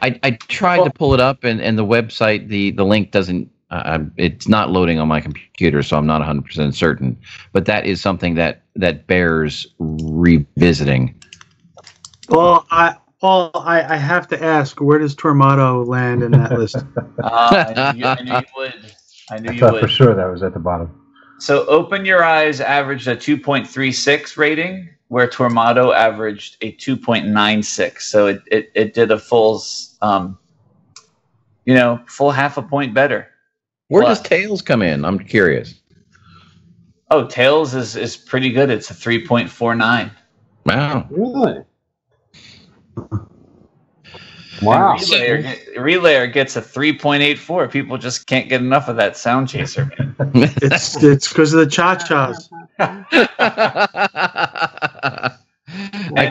I, I tried well, to pull it up, and, and the website, the, the link doesn't, uh, it's not loading on my computer, so I'm not one hundred percent certain. But that is something that, that bears revisiting. Well, I... Paul, I, I have to ask, where does Tormato land in that list? uh, I, knew you, I knew you would. I knew I you would. For sure that was at the bottom. So Open Your Eyes averaged a two point three six rating, where Tormato averaged a two point nine six. So it, it, it did a full, um, you know, full half a point better. Where Plus. does Tails come in? I'm curious. Oh, Tails is, is pretty good. It's a three point four nine. Wow. Really? Wow. Relayer, Relayer gets a three point eight four. People just can't get enough of that Sound Chaser, man. It's it's because of the cha-chas. I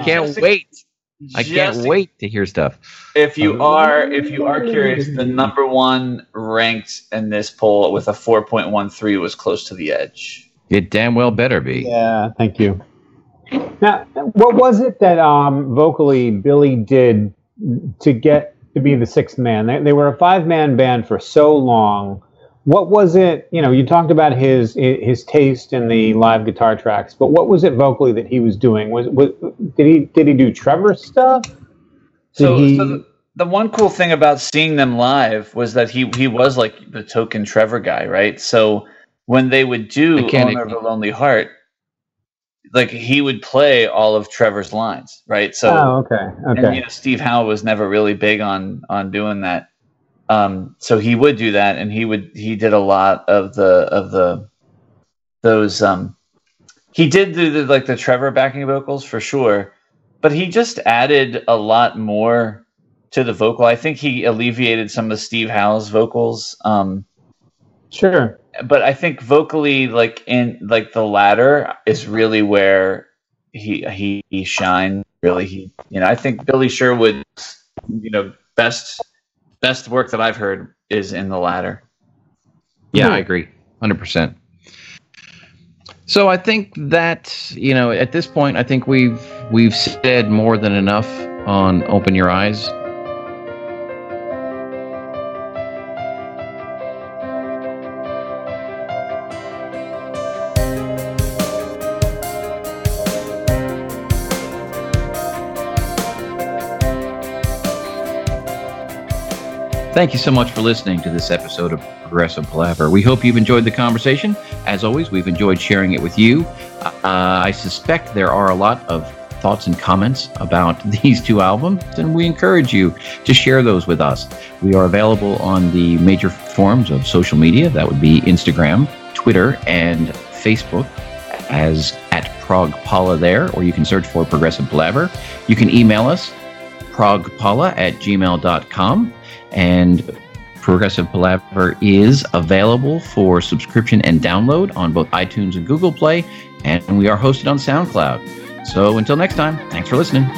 can't wait. I can't wait to hear stuff. If you are if you are curious, the number one ranked in this poll with a four point one three was Close to the Edge. It damn well better be. Yeah, thank you. Now, what was it that um, vocally Billy did to get to be the sixth man? They, they were a five-man band for so long. What was it, you know, you talked about his his taste in the live guitar tracks, but what was it vocally that he was doing? Was, was did he did he do Trevor stuff? Did so he... so the, the one cool thing about seeing them live was that he, he was like the token Trevor guy, right? So when they would do Owner of a Lonely Heart, like he would play all of Trevor's lines, right? So, oh, okay, okay. And, you know, Steve Howe was never really big on on doing that, um, so he would do that, and he would he did a lot of the of the those. Um, he did do the like the Trevor backing vocals for sure, but he just added a lot more to the vocal. I think he alleviated some of Steve Howe's vocals. Um, sure. But I think vocally, like in like the latter, is really where he he, he shines. Really, he you know I think Billy Sherwood, you know, best best work that I've heard is in the latter. Yeah, yeah. I agree, one hundred percent. So I think that you know at this point, I think we've we've said more than enough on Open Your Eyes. Thank you so much for listening to this episode of Progressive Palaver. We hope you've enjoyed the conversation. As always, we've enjoyed sharing it with you. Uh, I suspect there are a lot of thoughts and comments about these two albums, and we encourage you to share those with us. We are available on the major forms of social media. That would be Instagram, Twitter, and Facebook as at ProgPala there, or you can search for Progressive Palaver. You can email us, progpala at gmail dot com. And Progressive Palaver is available for subscription and download on both iTunes and Google Play, and we are hosted on SoundCloud. So until next time, thanks for listening.